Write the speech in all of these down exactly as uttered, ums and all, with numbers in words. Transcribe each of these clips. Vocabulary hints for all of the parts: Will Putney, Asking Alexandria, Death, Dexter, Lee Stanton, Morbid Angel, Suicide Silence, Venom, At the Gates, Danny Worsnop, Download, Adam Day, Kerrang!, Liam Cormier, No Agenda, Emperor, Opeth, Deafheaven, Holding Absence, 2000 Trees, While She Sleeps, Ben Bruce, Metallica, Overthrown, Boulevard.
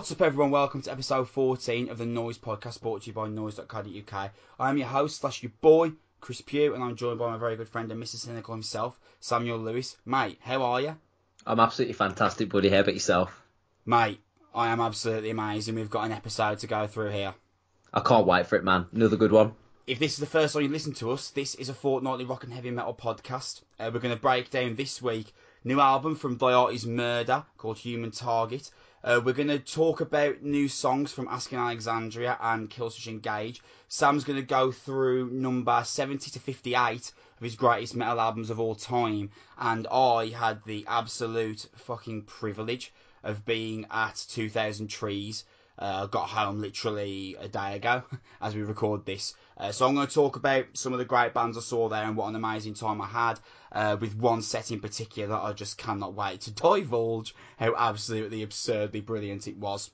What's up, everyone? Welcome to episode fourteen of the Noise Podcast, brought to you by noise dot co dot U K. I'm your host slash your boy, Chris Pugh, and I'm joined by my very good friend and Mister Cynical himself, Samuel Lewis. Mate, how are you? I'm absolutely fantastic, buddy. How about yourself? Mate, I am absolutely amazing. We've got an episode to go through here. I can't wait for it, man. Another good one. If this is the first time you listen to us, this is a fortnightly rock and heavy metal podcast. Uh, we're going to break down this week new album from Thy Art Is Murder called Human Target. Uh, we're going to talk about new songs from Asking Alexandria and Killswitch Engage. Sam's going to go through number seventy to fifty-eight of his greatest metal albums of all time. And I had the absolute fucking privilege of being at two thousand Trees. I uh, got home literally a day ago as we record this. Uh, so I'm going to talk about some of the great bands I saw there and what an amazing time I had, uh, with one set in particular that I just cannot wait to divulge how absolutely absurdly brilliant it was.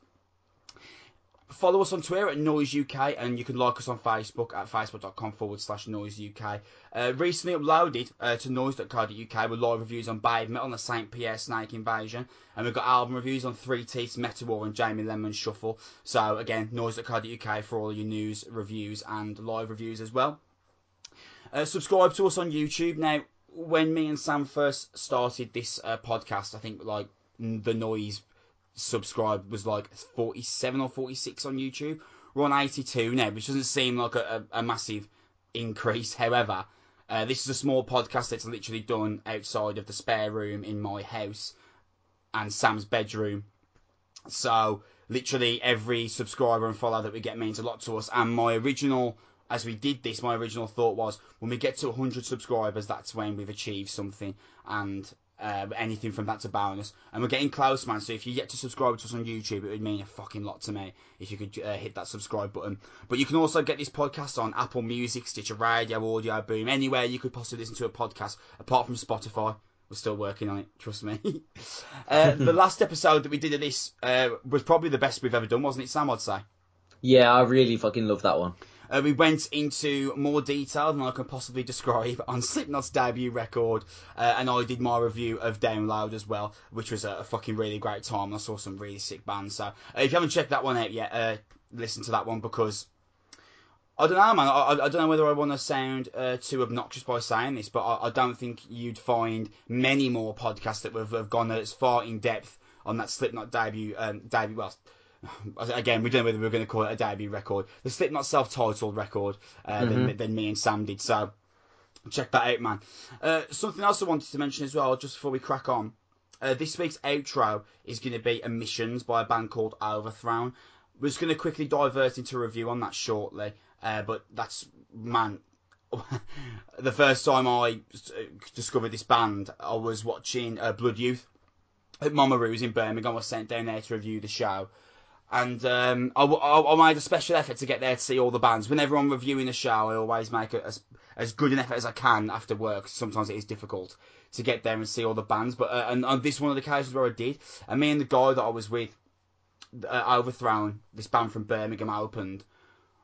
Follow us on Twitter at Noise U K, and you can like us on Facebook at facebook dot com forward slash Noise U K. Uh, recently uploaded uh, to noise dot co dot U K with live reviews on Babe Metal and the Saint Pierre Snake Invasion, and we've got album reviews on Three Teeth's Metal War and Jamie Lemon's Shuffle. So again, noise dot co dot U K for all your news, reviews and live reviews as well. Uh, subscribe to us on YouTube. Now, when me and Sam first started this uh, podcast, I think like the Noise subscribe was like forty-seven or forty-six on YouTube. We're on eighty-two now, which doesn't seem like a, a, a massive increase. However, uh, this is a small podcast that's literally done outside of the spare room in my house and Sam's bedroom. So literally every subscriber and follower that we get means a lot to us. And my original, as we did this, my original thought was, when we get to one hundred subscribers, that's when we've achieved something. And Uh, anything from that to bonus, and we're getting close, man. So if you get to subscribe to us on YouTube, it would mean a fucking lot to me if you could uh, hit that subscribe button. But you can also get this podcast on Apple Music, Stitcher Radio, Audio Boom, anywhere you could possibly listen to a podcast apart from Spotify. We're still working on it, trust me. uh, the last episode that we did of this uh, was probably the best we've ever done, wasn't it, Sam? I'd say. Yeah, I really fucking love that one. Uh, we went into more detail than I can possibly describe on Slipknot's debut record, uh, and I did my review of Download as well, which was a, a fucking really great time. I saw some really sick bands, so uh, if you haven't checked that one out yet, uh, listen to that one, because I don't know, man, I, I, I don't know whether I want to sound uh, too obnoxious by saying this, but I, I don't think you'd find many more podcasts that have, have gone as far in depth on that Slipknot debut, um, debut well, again, we don't know whether we're going to call it a debut record, the Slipknot self-titled record, uh, mm-hmm. than, than me and Sam did. So check that out, man. Uh, something else I wanted to mention as well, just before we crack on. Uh, this week's outro is going to be Emissions by a band called Overthrown. We're just going to quickly divert into a review on that shortly. Uh, but that's, man, the first time I discovered this band, I was watching uh, Blood Youth at Mamaroos in Birmingham. I was sent down there to review the show. And um, I, I, I made a special effort to get there to see all the bands. Whenever I'm reviewing a show, I always make a, as, as good an effort as I can after work. Sometimes it is difficult to get there and see all the bands. But uh, and on this one of the occasions where I did, and me and the guy that I was with, uh, Overthrown, this band from Birmingham, opened.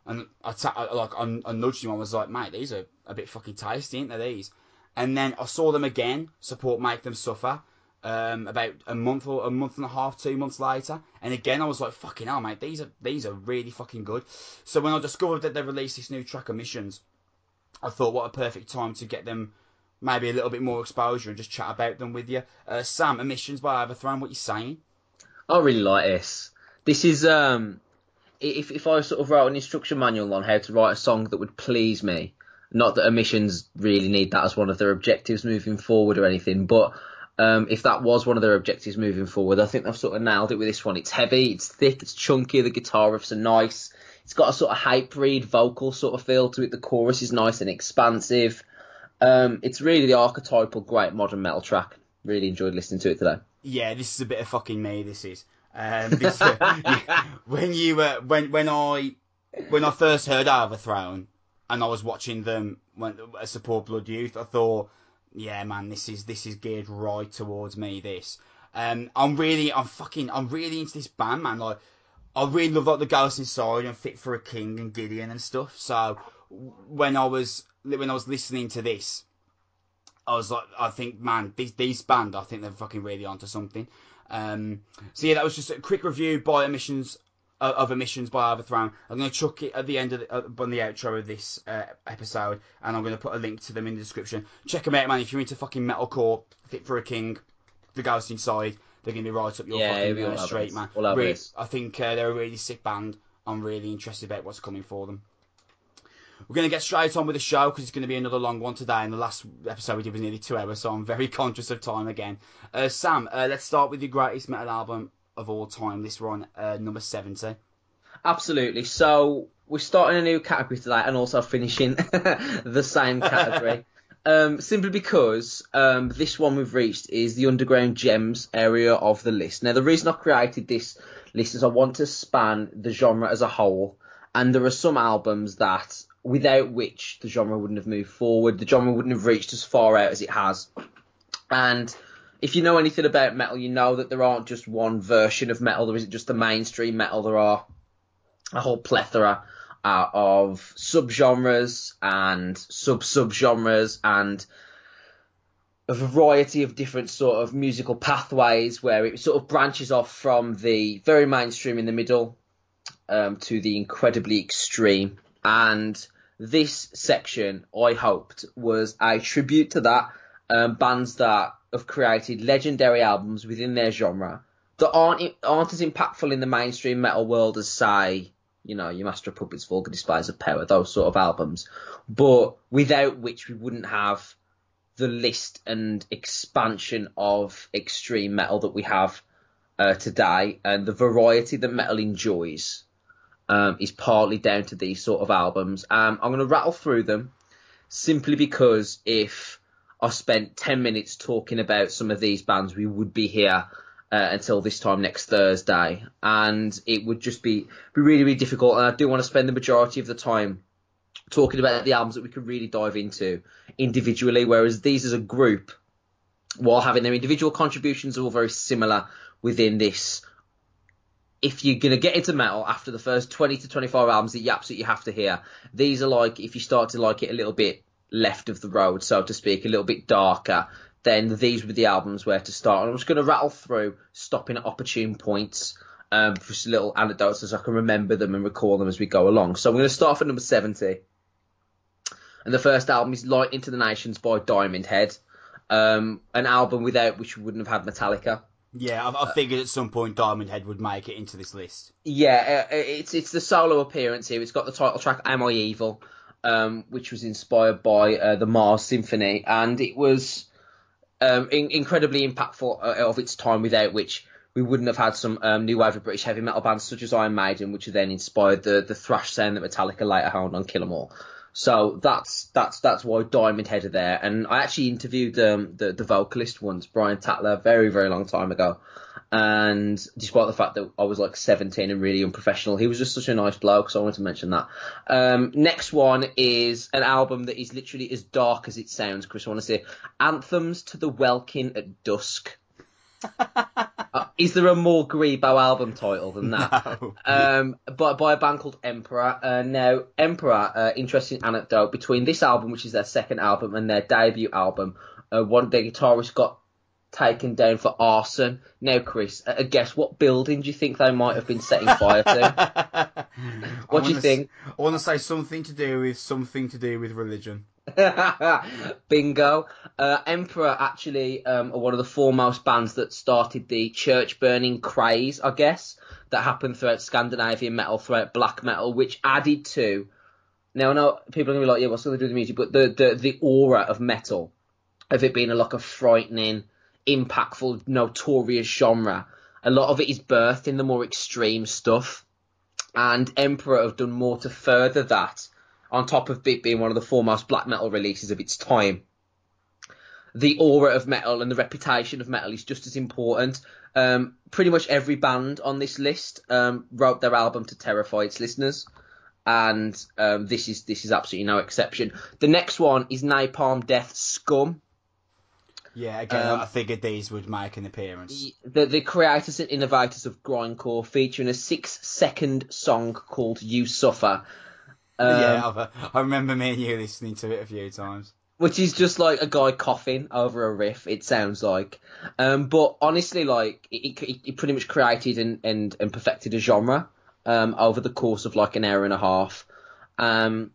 And I, ta- I, like, I, I nudged him. I was like, mate, these are a bit fucking tasty, ain't they, these? And then I saw them again, support Make Them Suffer. Um, about a month or a month and a half, two months later, and again I was like, "Fucking hell, mate! These are these are really fucking good." So when I discovered that they released this new track, Emissions, I thought, what a perfect time to get them maybe a little bit more exposure and just chat about them with you. Uh, Sam, Emissions by Overthrown. What you saying? I really like this. This is um, if if I sort of wrote an instruction manual on how to write a song that would please me. Not that Emissions really need that as one of their objectives moving forward or anything, but. Um, if that was one of their objectives moving forward, I think they've sort of nailed it with this one. It's heavy, it's thick, it's chunky, the guitar riffs are nice. It's got a sort of hybrid vocal sort of feel to it. The chorus is nice and expansive. Um, it's really the archetypal great modern metal track. Really enjoyed listening to it today. Yeah, this is a bit of fucking me, this is. Um, this, uh, when you uh, when when I when I first heard Overthrown and I was watching them when uh, support Blood Youth, I thought, yeah, man, this is this is geared right towards me. This, um, I'm really, I'm fucking, I'm really into this band, man. Like, I really love like the Ghost Inside and Fit for a King and Gideon and stuff. So when I was when I was listening to this, I was like, I think, man, these, these band, I think they're fucking really onto something. Um, so yeah, that was just a quick review by emissions uh, of emissions by Overthrown. I'm going to chuck it at the end of the, uh, on the outro of this uh, episode, and I'm going to put a link to them in the description. Check them out, man. If you're into fucking metalcore, Fit for a King, The Ghost Inside, they're going to be right up your yeah, fucking uh, straight, man. Really, I think uh, they're a really sick band. I'm really interested about what's coming for them. We're going to get straight on with the show because it's going to be another long one today. And the last episode we did was nearly two hours, so I'm very conscious of time again. Uh, Sam, uh, let's start with your greatest metal album of all time. This one, uh, number seventy. Absolutely. So we're starting a new category today and also finishing the same category. um, simply because um, this one we've reached is the Underground Gems area of the list. Now, the reason I created this list is I want to span the genre as a whole. And there are some albums that... without which the genre wouldn't have moved forward, the genre wouldn't have reached as far out as it has. And if you know anything about metal, you know that there aren't just one version of metal, there isn't just the mainstream metal, there are a whole plethora uh, of subgenres and sub-subgenres and a variety of different sort of musical pathways where it sort of branches off from the very mainstream in the middle um, to the incredibly extreme. And this section, I hoped, was a tribute to that. Um, bands that have created legendary albums within their genre that aren't aren't as impactful in the mainstream metal world as, say, you know, your Master of Puppets, Vulgar Displays of Power, those sort of albums, but without which we wouldn't have the list and expansion of extreme metal that we have uh, today, and the variety that metal enjoys. Um, is partly down to these sort of albums. Um, I'm going to rattle through them simply because if I spent ten minutes talking about some of these bands, we would be here uh, until this time next Thursday. And it would just be, be really, really difficult. And I do want to spend the majority of the time talking about the albums that we can really dive into individually, whereas these as a group, while having their individual contributions, are all very similar within this. If you're going to get into metal after the first twenty to twenty-five albums that you absolutely have to hear, these are like, if you start to like it a little bit left of the road, so to speak, a little bit darker, then these were the albums where to start. And I'm just going to rattle through, stopping at opportune points, um, just little anecdotes as I can remember them and recall them as we go along. So I'm going to start off at number seventy. And the first album is Light Into the Nations by Diamond Head, um, an album without which we wouldn't have had Metallica. Yeah, I, I figured at some point Diamond Head would make it into this list. Yeah, uh, it's it's the solo appearance here. It's got the title track Am I Evil, um, which was inspired by uh, the Mars Symphony, and it was um, in- incredibly impactful uh, of its time, without which we wouldn't have had some um, new wave of British heavy metal bands such as Iron Maiden, which then inspired the, the thrash sound that Metallica later honed on Kill 'Em All. So that's that's that's why Diamond Head are there. And I actually interviewed um, the, the vocalist once, Brian Tatler, very, very long time ago. And despite the fact that I was like seventeen and really unprofessional, he was just such a nice bloke, so I wanted to mention that. Um, next one is an album that is literally as dark as it sounds, Chris. I want to say Anthems to the Welkin at Dusk. uh, is there a more Grebo album title than that? No. Um, but by a band called Emperor. Uh, now, Emperor, uh, interesting anecdote, between this album, which is their second album, and their debut album, uh, one of their guitarists got taken down for arson. Now, Chris, uh, guess what building do you think they might have been setting fire to? What do you think? S- I want to say something to do with something to do with religion. Bingo. Uh, Emperor actually um, are one of the foremost bands that started the church burning craze, I guess, that happened throughout Scandinavian metal, throughout black metal, which added to, now I know people are going to be like, yeah, what's going to do with the music, but the, the, the aura of metal, of it being a like a frightening, impactful, notorious genre, a lot of it is birthed in the more extreme stuff, and Emperor have done more to further that. On top of it being one of the foremost black metal releases of its time, the aura of metal and the reputation of metal is just as important. Um, pretty much every band on this list um, wrote their album to terrify its listeners, and um, this is this is absolutely no exception. The next one is Napalm Death Scum. Yeah, again, um, I figured these would make an appearance. The, the creators and innovators of grindcore, featuring a six-second song called "You Suffer." Um, yeah, I remember me and you listening to it a few times. Which is just like a guy coughing over a riff, it sounds like. Um, but honestly, like, it, it, it pretty much created and, and, and perfected a genre um, over the course of like an hour and a half. Um,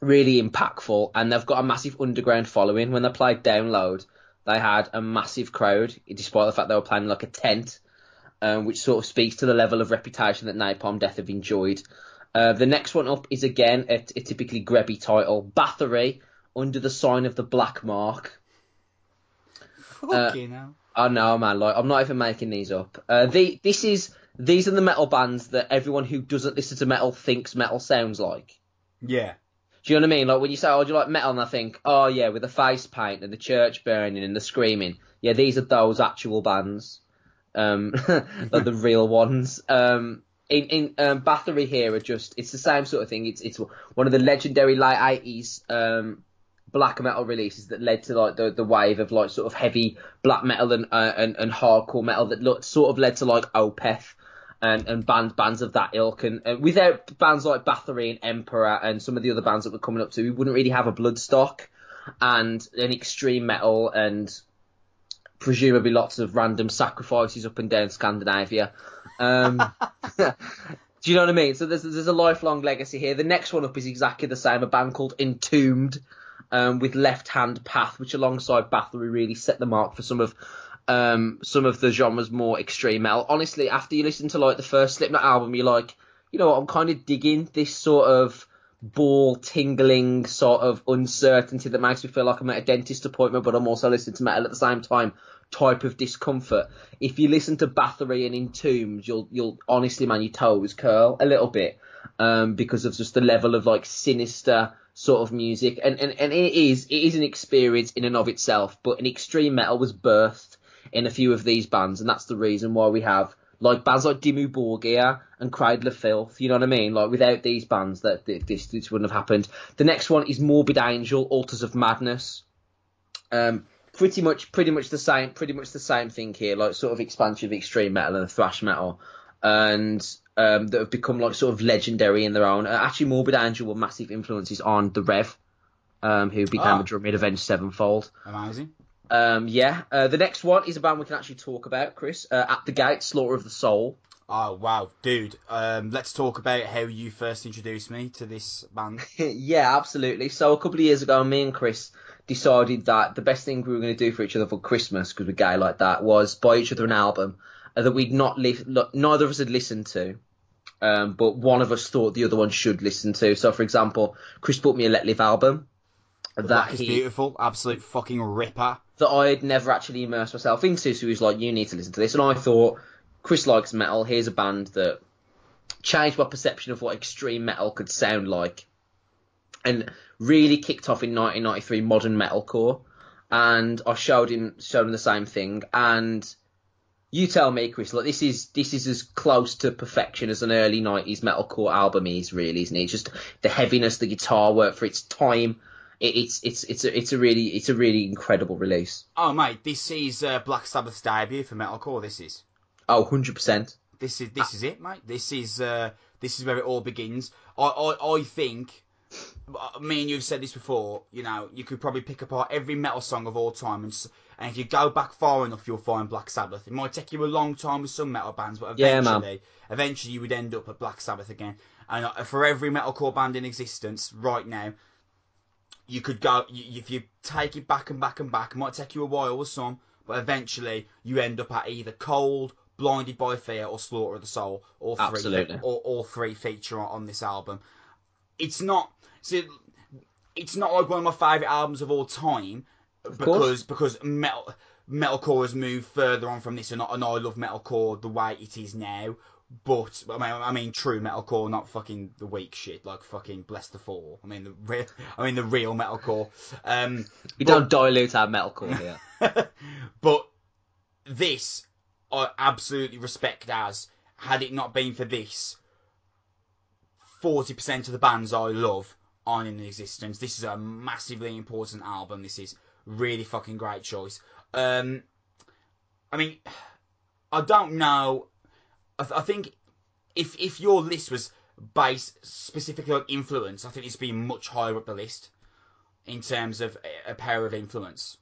really impactful. And they've got a massive underground following. When they played Download, they had a massive crowd, despite the fact they were playing like a tent, um, which sort of speaks to the level of reputation that Napalm Death have enjoyed. Uh, the next one up is, again, a, a typically grabby title, Bathory. Under the Sign of the Black Mark. Fucking uh, hell. I know, man. Like, I'm not even making these up. Uh, the, this is These are the metal bands that everyone who doesn't listen to metal thinks metal sounds like. Yeah. Do you know what I mean? Like, when you say, oh, do you like metal? And I think, oh, yeah, with the face paint and the church burning and the screaming. Yeah, these are those actual bands. Um, like the real ones. Um... In, in um, Bathory here are just, it's the same sort of thing. It's it's one of the legendary late eighties um, black metal releases that led to like the, the wave of like sort of heavy black metal and uh, and, and hardcore metal that looked, sort of led to like Opeth and and band, bands of that ilk. And, and without bands like Bathory and Emperor and some of the other bands that were coming up to, we wouldn't really have a Bloodstock and an extreme metal and presumably lots of random sacrifices up and down Scandinavia. um do you know what I mean? So there's there's a lifelong legacy here. The next one up is exactly the same, a band called Entombed um with Left Hand Path, which alongside Bathory really set the mark for some of um some of the genre's more extreme metal. Honestly, after you listen to like the first Slipknot album, you're like, you know what, I'm kind of digging this sort of ball tingling sort of uncertainty that makes me feel like I'm at a dentist appointment, but I'm also listening to metal at the same time type of discomfort. If you listen to Bathory and Entombed, you'll you'll honestly, man, your toes curl a little bit um because of just the level of like sinister sort of music, and and, and it is it is an experience in and of itself. But an extreme metal was birthed in a few of these bands, and that's the reason why we have like bands like Dimmu Borgir and Cradle of Filth. You know what I mean? Like, without these bands, that this this wouldn't have happened. The next one is Morbid Angel, Altars of Madness. um Pretty much, pretty much the same, pretty much the same thing here. Like sort of expansion of extreme metal and thrash metal, and um, that have become like sort of legendary in their own. Uh, actually, Morbid Angel were massive influences on The Rev, um, who became oh. a drummer in Avenged Sevenfold. Amazing. Um, yeah. Uh, the next one is a band we can actually talk about, Chris. Uh, At the Gate, Slaughter of the Soul. Oh wow, dude! Um, let's talk about how you first introduced me to this band. Yeah, absolutely. So a couple of years ago, me and Chris decided that the best thing we were going to do for each other for Christmas, because we're gay like that, was buy each other an album that we'd not li- neither of us had listened to, um, but one of us thought the other one should listen to. So, for example, Chris bought me a Let Live album. That Black is he, beautiful, absolute fucking ripper. That I had never actually immersed myself into, so he was like, you need to listen to this. And I thought, Chris likes metal, here's a band that changed my perception of what extreme metal could sound like. And really kicked off in nineteen ninety-three modern metalcore, and I showed him showed him the same thing. And you tell me, Chris, like this is this is as close to perfection as an early nineties metalcore album is, really, isn't it? Just the heaviness, the guitar work for its time. It, it's it's it's a, it's a really it's a really incredible release. Oh mate, this is uh, Black Sabbath's debut for metalcore. This is oh one hundred percent. This is this is it, mate. This is uh, this is where it all begins. I I, I think. Me and you've said this before. You know, you could probably pick apart every metal song of all time, and, and if you go back far enough, you'll find Black Sabbath. It might take you a long time with some metal bands, but eventually, yeah, eventually you would end up at Black Sabbath again. And for every metalcore band in existence right now, you could go you, if you take it back and back and back. It might take you a while with some, but eventually you end up at either Cold, Blinded by Fear, or Slaughter of the Soul. All three, absolutely, or all three feature on this album. It's not. So it's not like one of my favourite albums of all time, of because course. because metal metalcore has moved further on from this, and, and I love metalcore the way it is now. But I mean, I mean true metalcore, not fucking the weak shit like fucking Bless the Fall. I mean the real, I mean the real metalcore. Um, you but, don't dilute our metalcore here. But this, I absolutely respect as. Had it not been for this, forty percent of the bands I love on in existence. This is a massively important album. This is really fucking great choice. Um, I mean, I don't know. I, th- I think if if your list was based specifically on influence, I think it's been much higher up the list. in terms of a power of influence.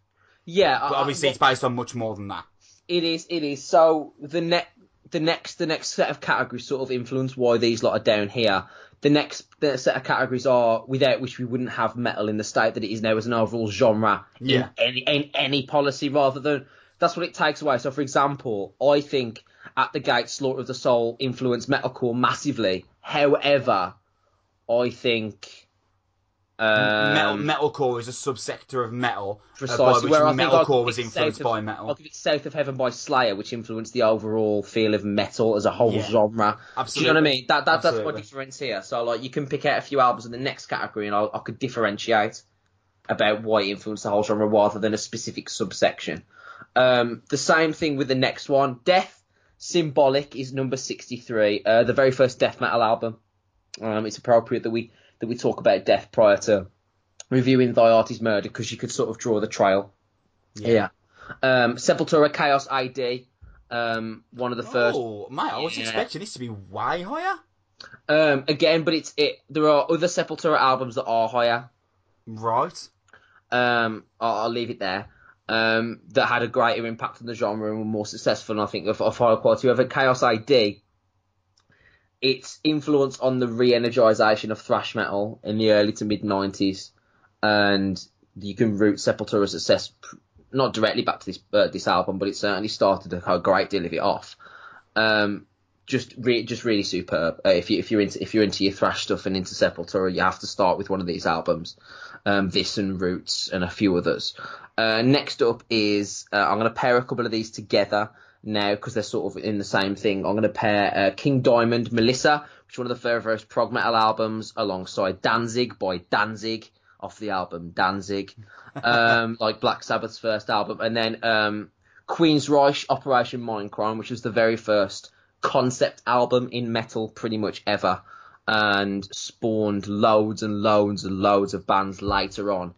Yeah. But obviously I, it's based on much more than that. It is, it is. So the next, the next, the next set of categories sort of influence why these lot are down here. The next the set of categories are without which we wouldn't have metal in the state that it is now as an overall genre yeah. in, any, in any policy rather than... That's what it takes away. So, for example, I think At the Gate, Slaughter of the Soul influenced metalcore massively. However, I think... Um, metal, metalcore is a subsector of metal. Precisely. Where I think metalcore was influenced of, by metal. I'll give it South of Heaven by Slayer, which influenced the overall feel of metal as a whole yeah. genre. Absolutely. Do you know what I mean? That, that That's my difference here. So like, you can pick out a few albums in the next category and I'll, I could differentiate about why it influenced the whole genre rather than a specific subsection. Um, the same thing with the next one. Death, Symbolic is number sixty-three. Uh, the very first death metal album. Um, it's appropriate that we... that we talk about death prior to reviewing Thy Art Is Murder, because you could sort of draw the trail. Yeah. yeah. Um, Sepultura, Chaos I D, um, one of the first. Oh, mate, I was yeah. expecting this to be way higher. Um, again, but it's it. There are other Sepultura albums that are higher. Right. Um, I'll, I'll leave it there. Um, that had a greater impact on the genre and were more successful, and I think of, of higher quality. However, Chaos I D. Its influence on the re-energisation of thrash metal in the early to mid-nineties, and you can root Sepultura's success not directly back to this uh, this album, but it certainly started a great deal of it off. Um, just re- just really superb. Uh, if you if you're into if you're into your thrash stuff and into Sepultura, you have to start with one of these albums. Um, this and Roots and a few others. Uh, next up is uh, I'm going to pair a couple of these together now, because they're sort of in the same thing. I'm going to pair uh, King Diamond, Melissa, which is one of the very first prog metal albums, alongside Danzig by Danzig, off the album Danzig, um, like Black Sabbath's first album. And then um, Queensryche, Operation Mindcrime, which was the very first concept album in metal pretty much ever, and spawned loads and loads and loads of bands later on.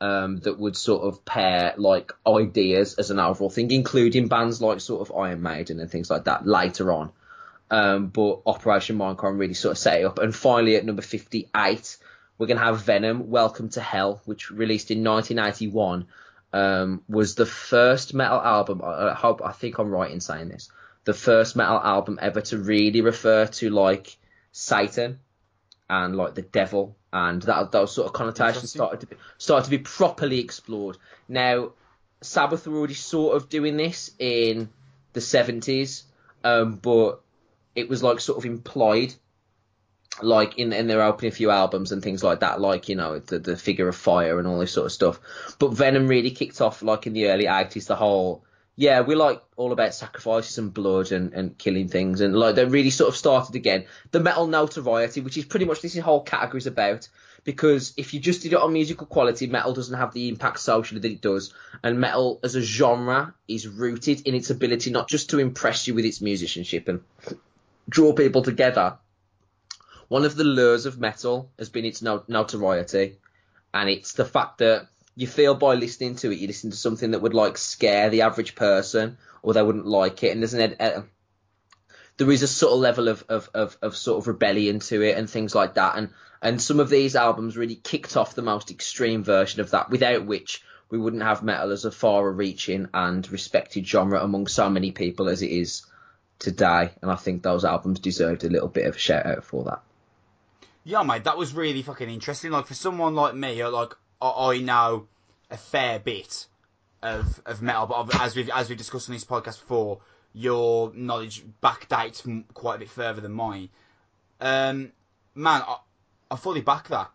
Um, that would sort of pair like ideas as an overall thing, including bands like sort of Iron Maiden and things like that later on. Um, but Operation Mindcrime really sort of set it up. And finally, at number fifty-eight, we're going to have Venom, Welcome to Hell, which released in nineteen eighty-one, um, was the first metal album. I hope I think I'm right in saying this. The first metal album ever to really refer to like Satan and like the devil. And that, that sort of connotation started to be, started to be properly explored. Now, Sabbath were already sort of doing this in the seventies, um, but it was like sort of implied, like in, in their opening few albums and things like that, like, you know, the, the figure of fire and all this sort of stuff. But Venom really kicked off like in the early eighties, the whole, yeah, we're like all about sacrifices and blood and, and killing things. And like they really sort of started again. The metal notoriety, which is pretty much this whole category is about. Because if you just did it on musical quality, metal doesn't have the impact socially that it does. And metal as a genre is rooted in its ability not just to impress you with its musicianship and draw people together. One of the lures of metal has been its no- notoriety. And it's the fact that you feel by listening to it, you listen to something that would like scare the average person, or they wouldn't like it. And there's an ed- ed- there is a subtle level of, of of of sort of rebellion to it and things like that. And and some of these albums really kicked off the most extreme version of that, without which we wouldn't have metal as a far-reaching and respected genre among so many people as it is today. And I think those albums deserved a little bit of a shout out for that. Yeah, mate, that was really fucking interesting. Like for someone like me, or like. I know a fair bit of of metal, but as we've as we discussed on this podcast before, your knowledge backdates quite a bit further than mine. Um, man, I, I fully back that.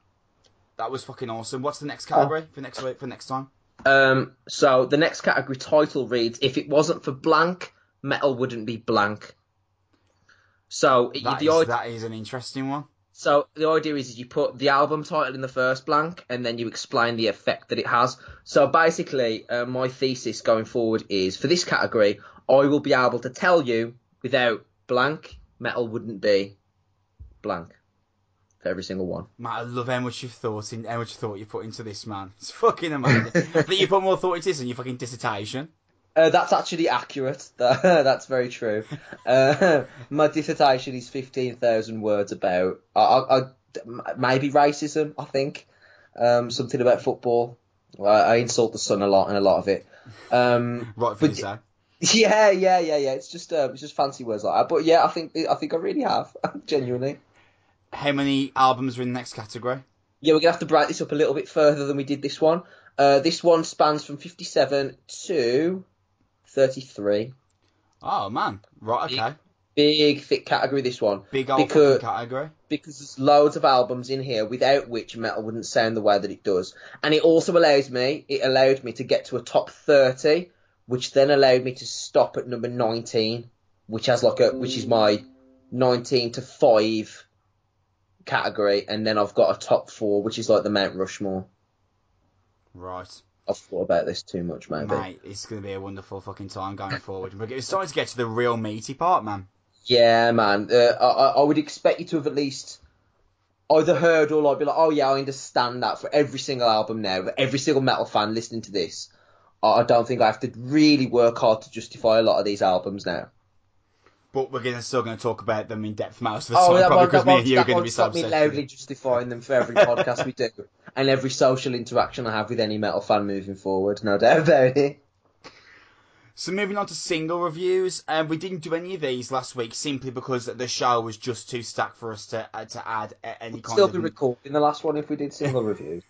That was fucking awesome. What's the next category for next week for next time? Um, so the next category title reads: If it wasn't for blank, metal wouldn't be blank. So that, the is, idea... that is an interesting one. So the idea is, is you put the album title in the first blank and then you explain the effect that it has. So basically, uh, my thesis going forward is, for this category, I will be able to tell you without blank, metal wouldn't be blank. For every single one. Matt, I love how much you've thought in, how much thought you put into this, man. It's fucking amazing. I think you put more thought into this than your fucking dissertation. Uh, that's actually accurate. That's very true. Uh, my dissertation is fifteen thousand words about I, I, maybe racism, I think. um, something about football. Well, I, I insult the Sun a lot in a lot of it. Um, Rightfully so. Yeah, yeah, yeah, yeah. It's just uh, it's just fancy words like that. But yeah, I think I think I really have genuinely. How many albums are in the next category? Yeah, we're gonna have to break this up a little bit further than we did this one. Uh, this one spans from fifty-seven to thirty-three. Oh man, right, okay. Big, big thick category. This one. Big old because, category. Because there's loads of albums in here without which metal wouldn't sound the way that it does, and it also allows me. It allowed me to get to a top thirty. Which then allowed me to stop at number nineteen, which has like a which is my nineteen to five category, and then I've got a top four, which is like the Mount Rushmore. Right. I've thought about this too much, maybe. Mate, it's gonna be a wonderful fucking time going forward. We're starting to get to the real meaty part, man. Yeah, man. Uh, I I would expect you to have at least either heard or like be like, oh yeah, I understand that for every single album now, for every single metal fan listening to this. I don't think I have to really work hard to justify a lot of these albums now. But we're gonna, still going to talk about them in depth most of the oh, time, probably because me and you are going to be so obsessed. Me loudly justifying them for every podcast we do, and every social interaction I have with any metal fan moving forward, no doubt about it. So moving on to single reviews, um, we didn't do any of these last week simply because the show was just too stacked for us to uh, to add uh, any We'd kind still of... still be recording the last one if we did single reviews.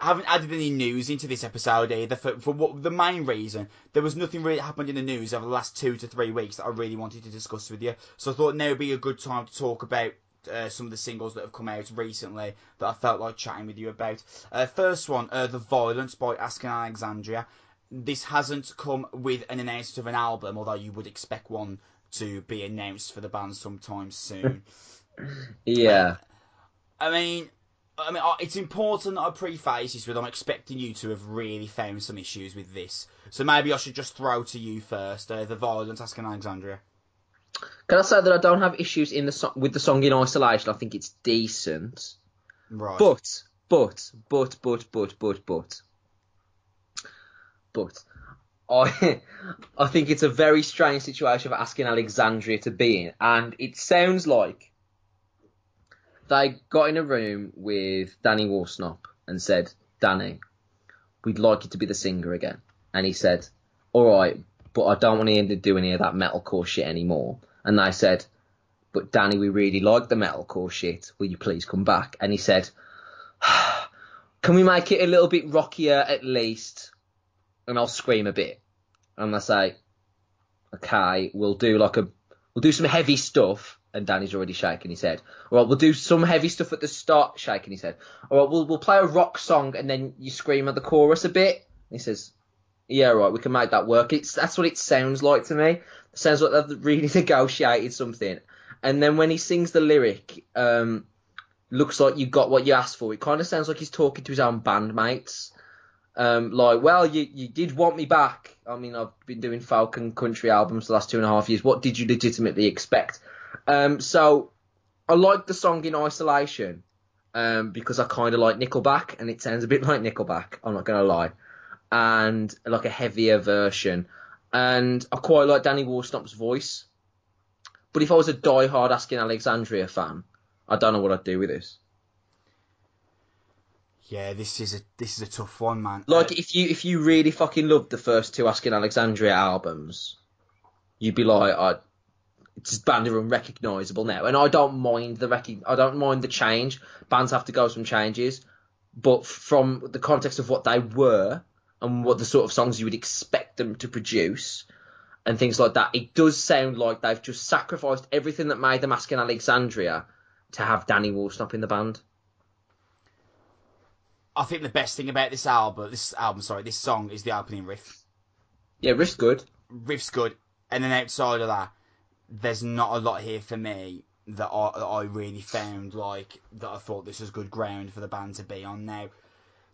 I haven't added any news into this episode either for, for what the main reason. There was nothing really happened in the news over the last two to three weeks that I really wanted to discuss with you. So I thought now would be a good time to talk about uh, some of the singles that have come out recently that I felt like chatting with you about. Uh, first one, uh, The Violence by Asking Alexandria. This hasn't come with an announcement of an album, although you would expect one to be announced for the band sometime soon. Yeah. Uh, I mean... I mean, it's important that I preface this with I'm expecting you to have really found some issues with this. So maybe I should just throw to you first, uh, The Violence, Asking Alexandria. Can I say that I don't have issues in the so- with the song in isolation? I think it's decent. Right. But, but, but, but, but, but, but. But. I, I think it's a very strange situation for Asking Alexandria to be in. And it sounds like they got in a room with Danny Worsnop and said, Danny, we'd like you to be the singer again. And he said, all right, but I don't want to do any of that metalcore shit anymore. And they said, but Danny, we really like the metalcore shit. Will you please come back? And he said, can we make it a little bit rockier at least? And I'll scream a bit. And I say, okay, we'll do like a, we'll do some heavy stuff. And Danny's already shaking his head. All right, we'll do some heavy stuff at the start, shaking his head. All right, we'll, we'll play a rock song and then you scream at the chorus a bit. And he says, yeah, all right, we can make that work. It's, that's what it sounds like to me. It sounds like they've really negotiated something. And then when he sings the lyric, um, looks like you got what you asked for. It kind of sounds like he's talking to his own bandmates. Um, like, well, you, you did want me back. I mean, I've been doing folk and country albums for the last two and a half years. What did you legitimately expect? Um, so I like the song in isolation um, because I kind of like Nickelback and it sounds a bit like Nickelback, I'm not going to lie, and like a heavier version. And I quite like Danny Worsnop's voice. But if I was a diehard Asking Alexandria fan, I don't know what I'd do with this. Yeah, this is a this is a tough one, man. Like uh, if you if you really fucking loved the first two Asking Alexandria albums, you'd be like, I. It's band are unrecognisable now, and I don't mind the rec- I don't mind the change. Bands have to go some changes, but from the context of what they were and what the sort of songs you would expect them to produce and things like that, it does sound like they've just sacrificed everything that made them Asking Alexandria to have Danny Worsnop in the band. I think the best thing about this album, this album, sorry, this song is the opening riff. Yeah, riff's good. Riff's good, and then outside of that, there's not a lot here for me that I, that I really found, like, that I thought this was good ground for the band to be on now.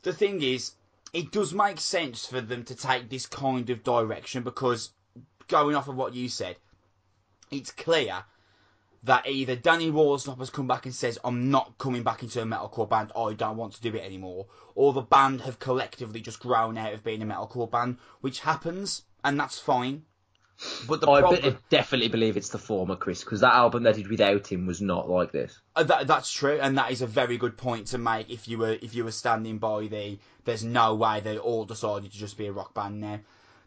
The thing is, it does make sense for them to take this kind of direction because, going off of what you said, it's clear that either Danny Worsnop has come back and says, I'm not coming back into a metalcore band, I don't want to do it anymore, or the band have collectively just grown out of being a metalcore band, which happens, and that's fine. But the oh, problem... I, I definitely believe it's the former, Chris, because that album they did without him was not like this. Uh, that, that's true, and that is a very good point to make. If you were if you were standing by the, there's no way they all decided to just be a rock band now.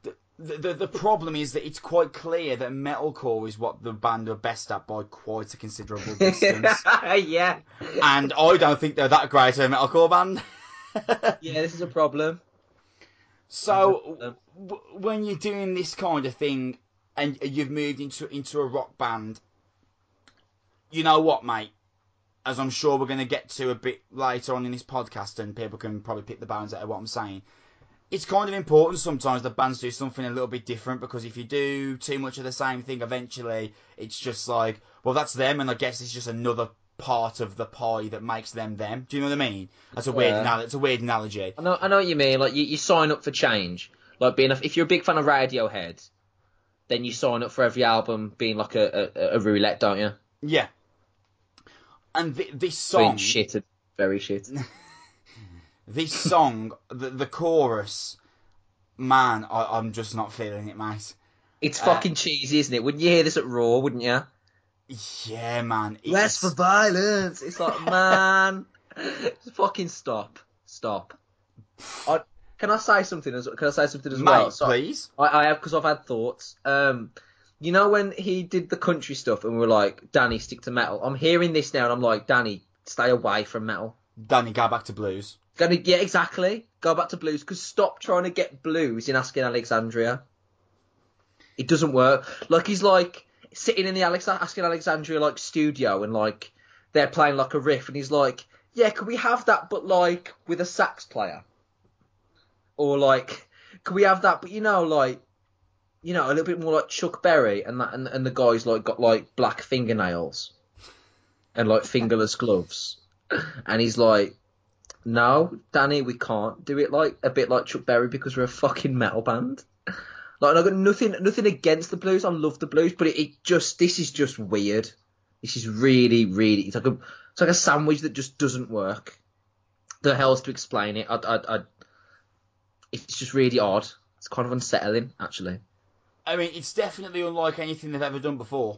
The the, the, the problem is that it's quite clear that metalcore is what the band are best at by quite a considerable distance. Yeah, and I don't think they're that great a metalcore band. Yeah, this is a problem. So w- when you're doing this kind of thing and you've moved into into a rock band, you know what, mate? As I'm sure we're going to get to a bit later on in this podcast, and people can probably pick the bones out of what I'm saying. It's kind of important sometimes that bands do something a little bit different, because if you do too much of the same thing, eventually it's just like, well, that's them, and I guess it's just another part of the pie that makes them them. Do you know what I mean? That's a weird, yeah. anal- that's a weird analogy. I know, I know what you mean. Like you, you sign up for change. Like being, a, if you're a big fan of Radiohead, then you sign up for every album being like a, a, a roulette, don't you? Yeah. And th- this song, being shit, and very shit. This song, the, the chorus, man, I, I'm just not feeling it, mate. It's uh, fucking cheesy, isn't it? Wouldn't you hear this at Raw? Wouldn't you? Yeah, man. It's... Less for violence. It's like, man, fucking stop, stop. I, can I say something as Can I say something as Mate, well? So please. I, I have, because I've had thoughts. Um, you know when he did the country stuff and we were like, Danny, stick to metal. I'm hearing this now and I'm like, Danny, stay away from metal. Danny, go back to blues. Danny, yeah, exactly. Go back to blues, because stop trying to get blues in Asking Alexandria. It doesn't work. Like he's like. Sitting in the Alex- Asking Alexandria like studio, and like they're playing like a riff, and he's like, "Yeah, can we have that, but like with a sax player, or like can we have that, but you know, like you know, a little bit more like Chuck Berry, and that, and, and the guy's like got like black fingernails and like fingerless gloves, and he's like, no, Danny, we can't do it like a bit like Chuck Berry because we're a fucking metal band." Like, I've got nothing, nothing against the blues. I love the blues, but it, it just, this is just weird. This is really, really, it's like a, it's like a sandwich that just doesn't work. The hell's to explain it. I, I, I, it's just really odd. It's kind of unsettling, actually. I mean, it's definitely unlike anything they've ever done before.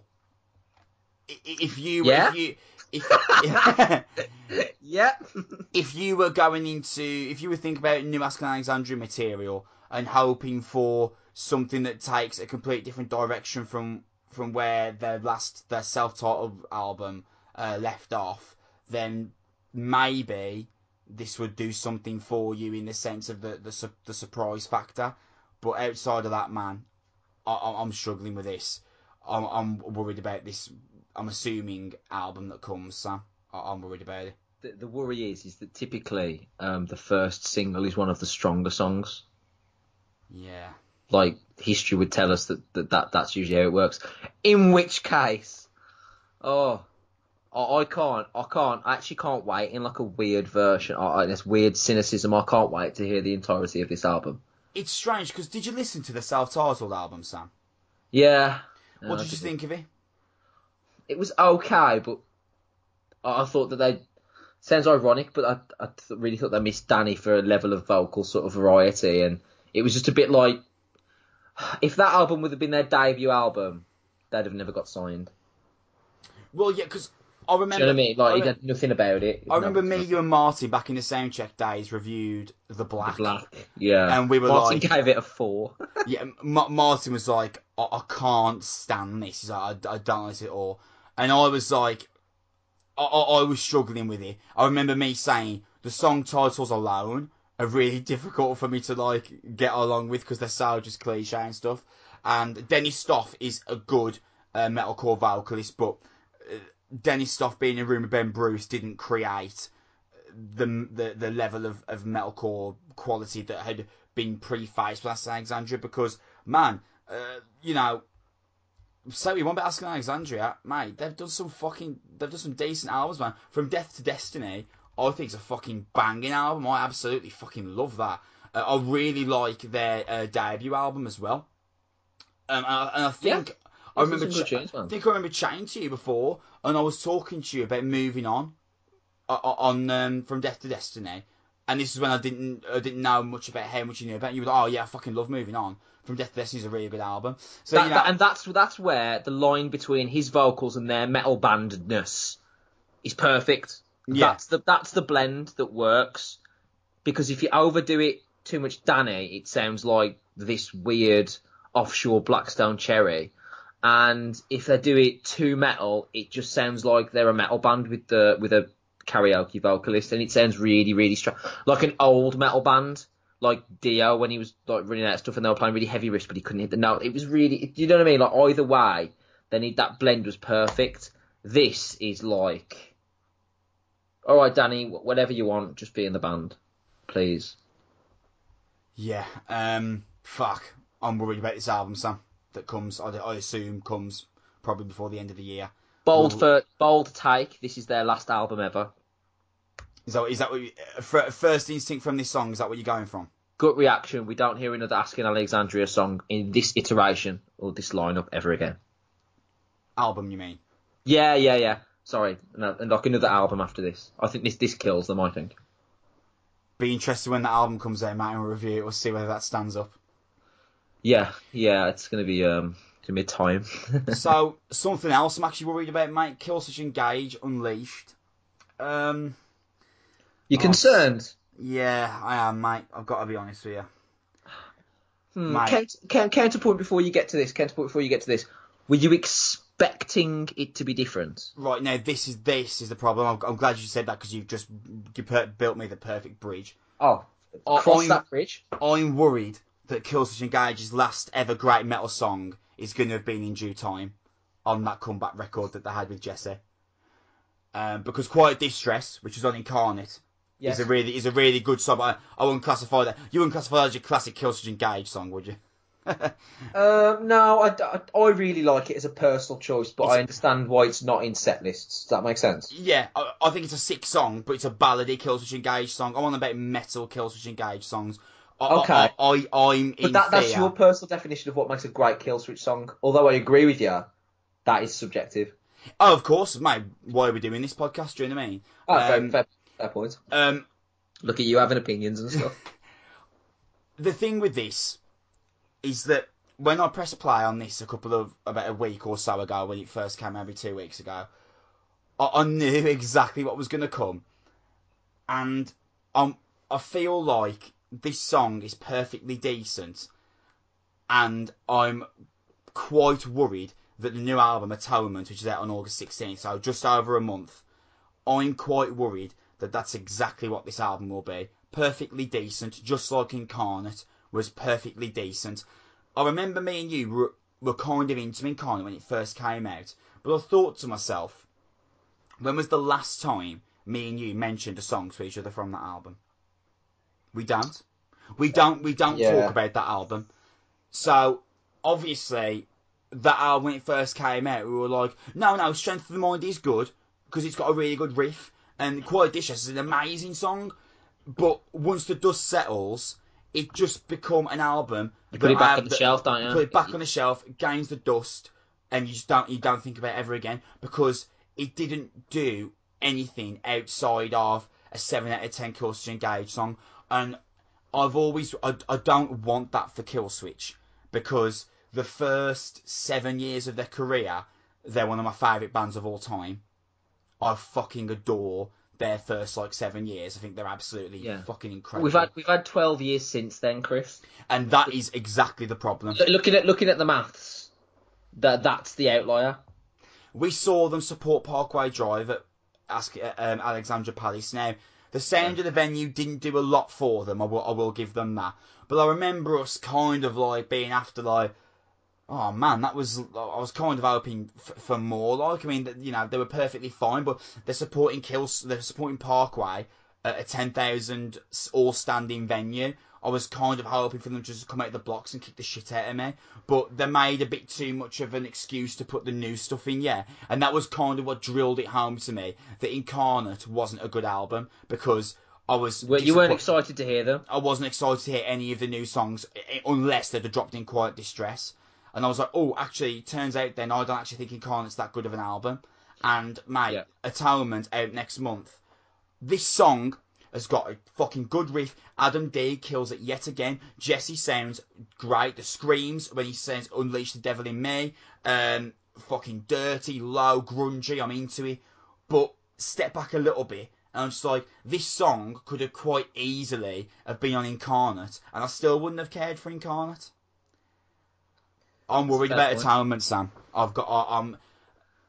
If you, yeah. if you, if, yeah, if you were going into, if you were thinking about new Asking Alexandria material and hoping for something that takes a complete different direction from from where their last their self-titled album uh, left off, then maybe this would do something for you in the sense of the the, su- the surprise factor. But outside of that, man, I- I'm struggling with this. I'm-, I'm worried about this. I'm assuming album that comes, so I- I'm worried about it. The, the worry is is that typically um, the first single is one of the stronger songs. Yeah. Like, history would tell us that, that, that that's usually how it works. In which case, oh, I, I can't, I can't, I actually can't wait in like a weird version, I, I, this weird cynicism. I can't wait to hear the entirety of this album. It's strange, because did you listen to the self-titled album, Sam? Yeah. What no, did you think of it? It was okay, but I, I thought that they, sounds ironic, but I, I th- really thought they missed Danny for a level of vocal sort of variety, and it was just a bit like, if that album would have been their debut album, they'd have never got signed. Well, yeah, because I remember... Do you know what I mean? Like, I he did nothing about it. I remember me, you and Martin, back in the Soundcheck days, reviewed The Black. The Black, yeah. And we were Martin like... Martin gave it a four. Yeah, Ma- Martin was like, I-, I can't stand this. He's like, I-, I don't like it at all. And I was like... I-, I-, I was struggling with it. I remember me saying, the song titles alone... are really difficult for me to like get along with because they're so just cliche and stuff. And Dennis Stoff is a good uh, metalcore vocalist, but uh, Dennis Stoff being in a room with Ben Bruce didn't create the the, the level of, of metalcore quality that had been prefaced with Asking Alexandria. Because man, uh, you know, say we want about Asking Alexandria, mate. They've done some fucking, they've done some decent albums, man. From Death to Destiny. I think it's a fucking banging album. I absolutely fucking love that. Uh, I really like their uh, debut album as well. Um, and, and I think yeah, I remember. Cha- change, I think I remember chatting to you before, and I was talking to you about moving on, uh, on um, from Death to Destiny, and this is when I didn't I didn't know much about how much you knew about. You were like, oh yeah, I fucking love Moving On from Death to Destiny is a really good album. So that, you know, that, and that's that's where the line between his vocals and their metal bandedness is perfect. Yeah. That's the that's the blend that works, because if you overdo it too much, Danny, it sounds like this weird offshore Blackstone Cherry. And if they do it too metal, it just sounds like they're a metal band with the with a karaoke vocalist, and it sounds really, really strong, like an old metal band, like Dio when he was like running out of stuff and they were playing really heavy riffs, but he couldn't hit the note. It was really, you know what I mean? Like either way, they need that blend was perfect. This is like, all right, Danny, whatever you want, just be in the band, please. Yeah, um, fuck, I'm worried about this album, Sam. That comes, I, I assume, comes probably before the end of the year. Bold we'll... for bold take. This is their last album ever. Is that is that what you, first instinct from this song? Is that what you're going from? Gut reaction. We don't hear another Asking Alexandria song in this iteration or this lineup ever again. Album, you mean? Yeah, yeah, yeah. Sorry, no, and like another album after this. I think this this kills them. I think. Be interested when that album comes out, Matt, and we'll review it. We'll see whether that stands up. Yeah, yeah, it's going to be um, going to be a time. So, something else I'm actually worried about, mate. Killswitch Engage, Unleashed. Um, You're oh, concerned? Yeah, I am, mate. I've got to be honest with you. Hmm, count, count, counterpoint before you get to this. Counterpoint before you get to this. Were you expecting it to be different? Right, now, this is this is the problem. I'm, I'm glad you said that because you've just you per- built me the perfect bridge. Oh, cross I'm, that bridge? I'm worried that Killswitch Engage's last ever great metal song is going to have been In Due Time on that comeback record that they had with Jesse. Um, because Quiet Distress, which is on Incarnate, yes. is a really is a really good song. I, I wouldn't classify that. You wouldn't classify that as your classic Killswitch Engage song, would you? um, no, I, I, I really like it as a personal choice, but it's, I understand why it's not in set lists. Does that make sense? Yeah, I, I think it's a sick song, but it's a ballady Killswitch Engage song. I'm on about metal Killswitch Engage songs. Okay, I, I, I, I'm but in that, that's your personal definition of what makes a great Killswitch song. Although I agree with you, that is subjective. Oh, of course, mate. Why are we doing this podcast? Do you know what I mean? Oh, um, fair, fair, fair point. Um, Look at you having opinions and stuff. The thing with this is that when I pressed play on this a couple of about a week or so ago, when it first came out, every two weeks ago, I, I knew exactly what was going to come, and um, I feel like this song is perfectly decent, and I'm quite worried that the new album, Atonement, which is out on August sixteenth, so just over a month, I'm quite worried that that's exactly what this album will be. Perfectly decent, just like Incarnate was perfectly decent. I remember me and you were, were kind of into Incarnate when it first came out, but I thought to myself, when was the last time me and you mentioned a song to each other from that album? We don't. We don't we don't yeah. talk about that album. So obviously that album when it first came out we were like, No no, Strength of the Mind is good because it's got a really good riff and Quiet Distress is an amazing song. But once the dust settles, it just become an album. You put it back on the shelf, don't you? Put it back on the shelf, gains the dust, and you just don't you don't think about it ever again because it didn't do anything outside of a seven out of ten Killswitch Engage song. And I've always, I, I don't want that for Killswitch because the first seven years of their career, they're one of my favourite bands of all time. I fucking adore their first like seven years. I think they're absolutely yeah. fucking incredible. We've had we've had twelve years since then, Chris. And that is exactly the problem. Looking at looking at the maths, that that's the outlier. We saw them support Parkway Drive at Ask um, Alexandra Palace now. The sound yeah. of the venue didn't do a lot for them. I will, I will give them that. But I remember us kind of like being after like, oh man, that was. I was kind of hoping f- for more. Like I mean, you know, they were perfectly fine, but they're supporting Kills, they're supporting Parkway at a ten thousand all standing venue. I was kind of hoping for them just to come out of the blocks and kick the shit out of me. But they made a bit too much of an excuse to put the new stuff in, yeah. And that was kind of what drilled it home to me, that Incarnate wasn't a good album because I was... Well, you weren't excited to hear them? I wasn't excited to hear any of the new songs unless they'd have dropped in Quiet Distress. And I was like, oh, actually, it turns out then I don't actually think Incarnate's that good of an album. And, mate, yeah. Atonement out next month. This song... has got a fucking good riff. Adam Day kills it yet again. Jesse sounds great. The screams when he says Unleash the Devil in Me. Um, fucking dirty, low, grungy. I'm into it. But step back a little bit. And I'm just like, this song could have quite easily have been on Incarnate. And I still wouldn't have cared for Incarnate. I'm worried about Atonement, Sam. I've got... I, I'm...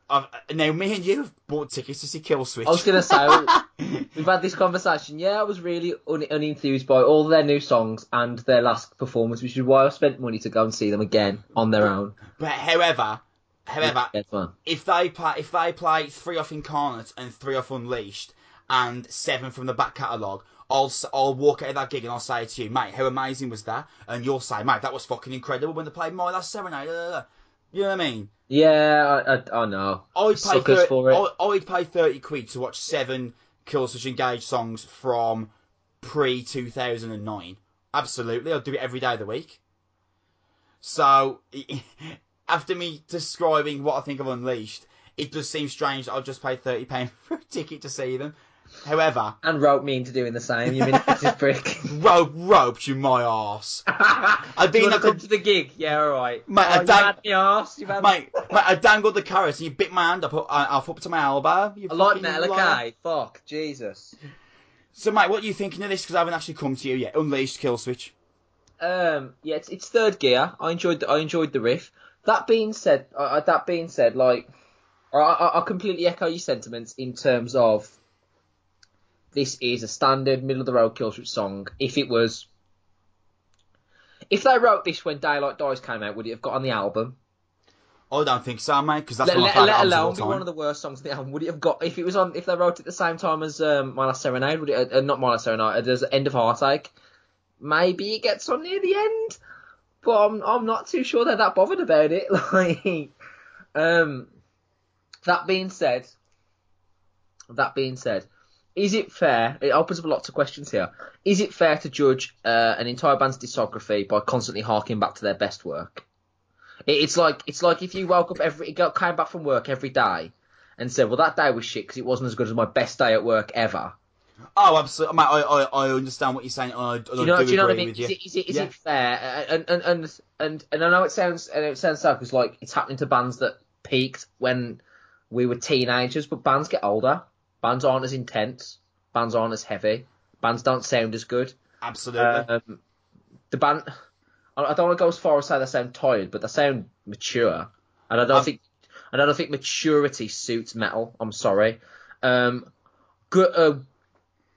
I've, now, me and you have bought tickets to see Killswitch. I was going to say, we've had this conversation. Yeah, I was really un- unenthused by all their new songs and their last performance, which is why I spent money to go and see them again on their own. But however, however, yeah, if they play, if they play three off Incarnate and three off Unleashed and seven from the back catalogue, I'll I'll walk out of that gig and I'll say to you, mate, how amazing was that? And you'll say, mate, that was fucking incredible when they played My Last Serenade. You know what I mean? Yeah, I, I, I know. I'd pay, thirty, for it. I, I'd pay thirty quid to watch seven Killswitch Engage songs from pre two thousand nine. Absolutely, I'd do it every day of the week. So, after me describing what I think of Unleashed, it does seem strange that I've just paid thirty pounds for a ticket to see them. However... And roped me into doing the same, you mean prick. Rope, roped you my arse. I've been up to the gig. Yeah, all right. Mate, oh, I dang- had the arse. You've had mate, the- mate, I dangled the carrot and you bit my hand up, up, up, up to my elbow. You I like Metallica. Fuck, Jesus. So, mate, what are you thinking of this? Because I haven't actually come to you yet. Unleashed, Killswitch. Um, yeah, it's, it's third gear. I enjoyed. The, I enjoyed the riff. That being said, uh, that being said, like, I, I, I completely echo your sentiments in terms of. This is a standard middle-of-the-road Killswitch song. If it was... If they wrote this when Daylight Dies came out, would it have got on the album? I don't think so, mate, because that's let, one of my favourite albums of all time. Let alone be one of the worst songs on the album. Would it have got... If it was on, if they wrote it at the same time as um, My Last Serenade, would it... Uh, not My Last Serenade, as End of Heartache, maybe it gets on near the end, but I'm, I'm not too sure they're that bothered about it. Like, um, That being said... That being said... Is it fair, it opens up lots of questions here, is it fair to judge uh, an entire band's discography by constantly harking back to their best work? It, it's like it's like if you woke up every, came back from work every day and said, well, that day was shit because it wasn't as good as my best day at work ever. Oh, absolutely. Mate, I, I, I understand what you're saying. I, I do, you know, do, do you know what I mean? Is it, is it, is yeah. it fair? And, and, and, and, and I know it sounds, and it sounds sad because like, it's happening to bands that peaked when we were teenagers, but bands get older. Bands aren't as intense. Bands aren't as heavy. Bands don't sound as good. Absolutely. Um, the band... I don't want to go as far as say they sound tired, but they sound mature. And I don't um, think... And I don't think maturity suits metal. I'm sorry. Um, good, uh,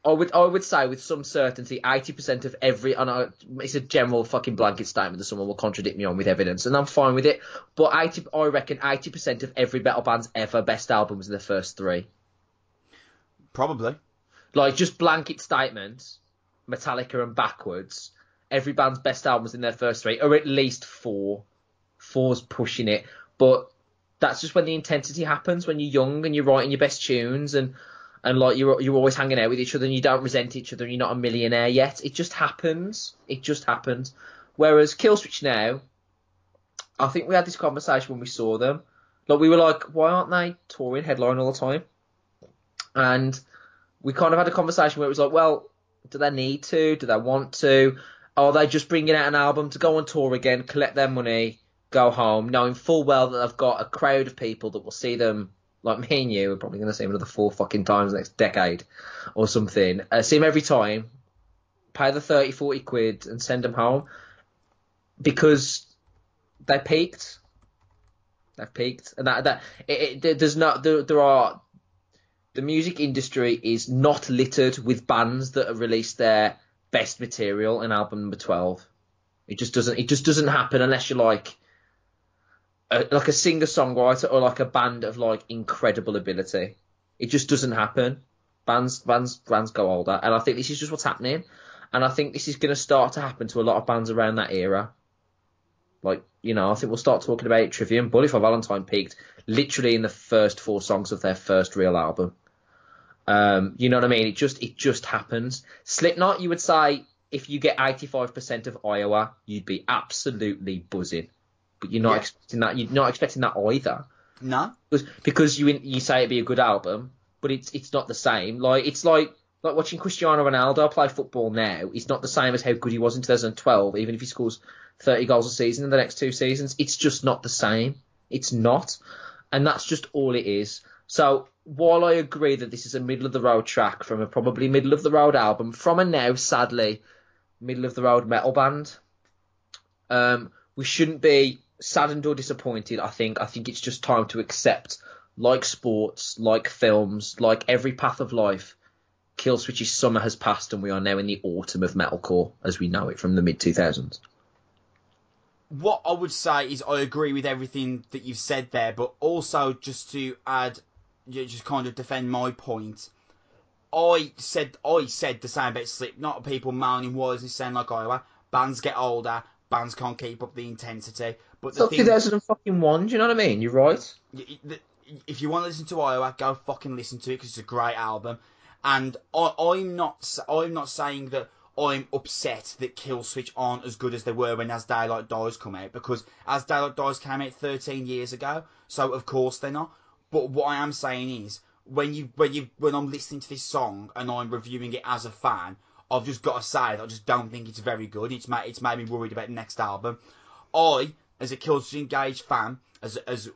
I would I would say with some certainty, eighty percent of every... And I, it's a general fucking blanket statement that someone will contradict me on with evidence, and I'm fine with it. But eighty, I reckon eighty percent of every metal band's ever best album was in the first three. Probably. Like, just blanket statements, Metallica and backwards, every band's best albums in their first three, or at least four. Four's pushing it. But that's just when the intensity happens, when you're young and you're writing your best tunes and, and like, you're you're always hanging out with each other and you don't resent each other and you're not a millionaire yet. It just happens. It just happens. Whereas Killswitch now, I think we had this conversation when we saw them. Like, we were like, why aren't they touring headline all the time? And we kind of had a conversation where it was like, well, do they need to? Do they want to? Are they just bringing out an album to go on tour again, collect their money, go home, knowing full well that they've got a crowd of people that will see them, like me and you, we're probably going to see them another four fucking times the next decade or something. Uh, see them every time, pay the thirty, forty quid and send them home because they peaked. They've peaked. And that, that it, it, there's not, there, there are... The music industry is not littered with bands that have released their best material in album number twelve. It just doesn't. It just doesn't happen unless you're like, a, like a singer-songwriter or like a band of like incredible ability. It just doesn't happen. Bands, bands, bands go older, and I think this is just what's happening. And I think this is going to start to happen to a lot of bands around that era. Like, you know, I think we'll start talking about it. Trivium, Bullet for Valentine peaked literally in the first four songs of their first real album. Um, you know what I mean? It just it just happens. Slipknot, you would say, if you get eighty-five percent of Iowa, you'd be absolutely buzzing. But you're not yeah. expecting that. You're not expecting that either. No, because, because you you say it'd be a good album, but it's it's not the same. Like it's like Like watching Cristiano Ronaldo play football now is not the same as how good he was in two thousand twelve, even if he scores thirty goals a season in the next two seasons. It's just not the same. It's not. And that's just all it is. So while I agree that this is a middle-of-the-road track from a probably middle-of-the-road album, from a now, sadly, middle-of-the-road metal band, um, we shouldn't be saddened or disappointed, I think. I think it's just time to accept, like sports, like films, like every path of life, Killswitch's summer has passed and we are now in the autumn of metalcore as we know it from the mid two thousands. What I would say is I agree with everything that you've said there, but also just to add, just kind of defend my point, I said I said the same about Slipknot, people moaning, why isn't it sound like Iowa? Bands get older, bands can't keep up the intensity. But the it's thing, two thousand one, do you know what I mean? You're right. If you want to listen to Iowa, go fucking listen to it because it's a great album. And I, I'm not I'm not saying that I'm upset that Killswitch aren't as good as they were when As Daylight Dies come out, because As Daylight Dies came out thirteen years ago, so of course they're not. But what I am saying is, when you when you when I'm listening to this song and I'm reviewing it as a fan, I've just got to say that I just don't think it's very good. It's made it's made me worried about the next album. I, as a Killswitch Engage fan, as as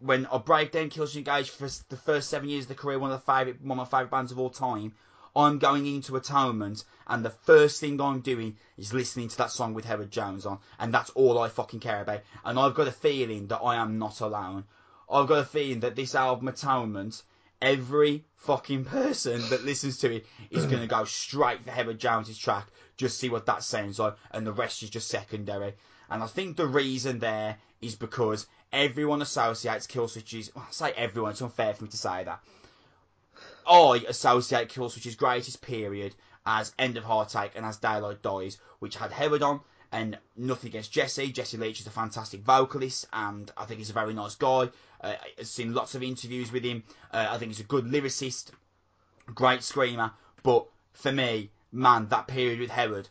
when I break down Killswitch Engage for the first seven years of the career, one of the favorite, one of my favourite bands of all time, I'm going into Atonement, and the first thing I'm doing is listening to that song with Howard Jones on, and that's all I fucking care about. And I've got a feeling that I am not alone. I've got a feeling that this album, Atonement, every fucking person that listens to it is going to go straight for Howard Jones' track, just see what that sounds like, and the rest is just secondary. And I think the reason there is because everyone associates Killswitch's... Well, I say everyone, it's unfair for me to say that. I associate Killswitch's greatest period as End of Heartache and As Daylight Dies, which had Howard on, and nothing against Jesse. Jesse Leach is a fantastic vocalist, and I think he's a very nice guy. Uh, I've seen lots of interviews with him. Uh, I think he's a good lyricist, great screamer. But for me, man, that period with Howard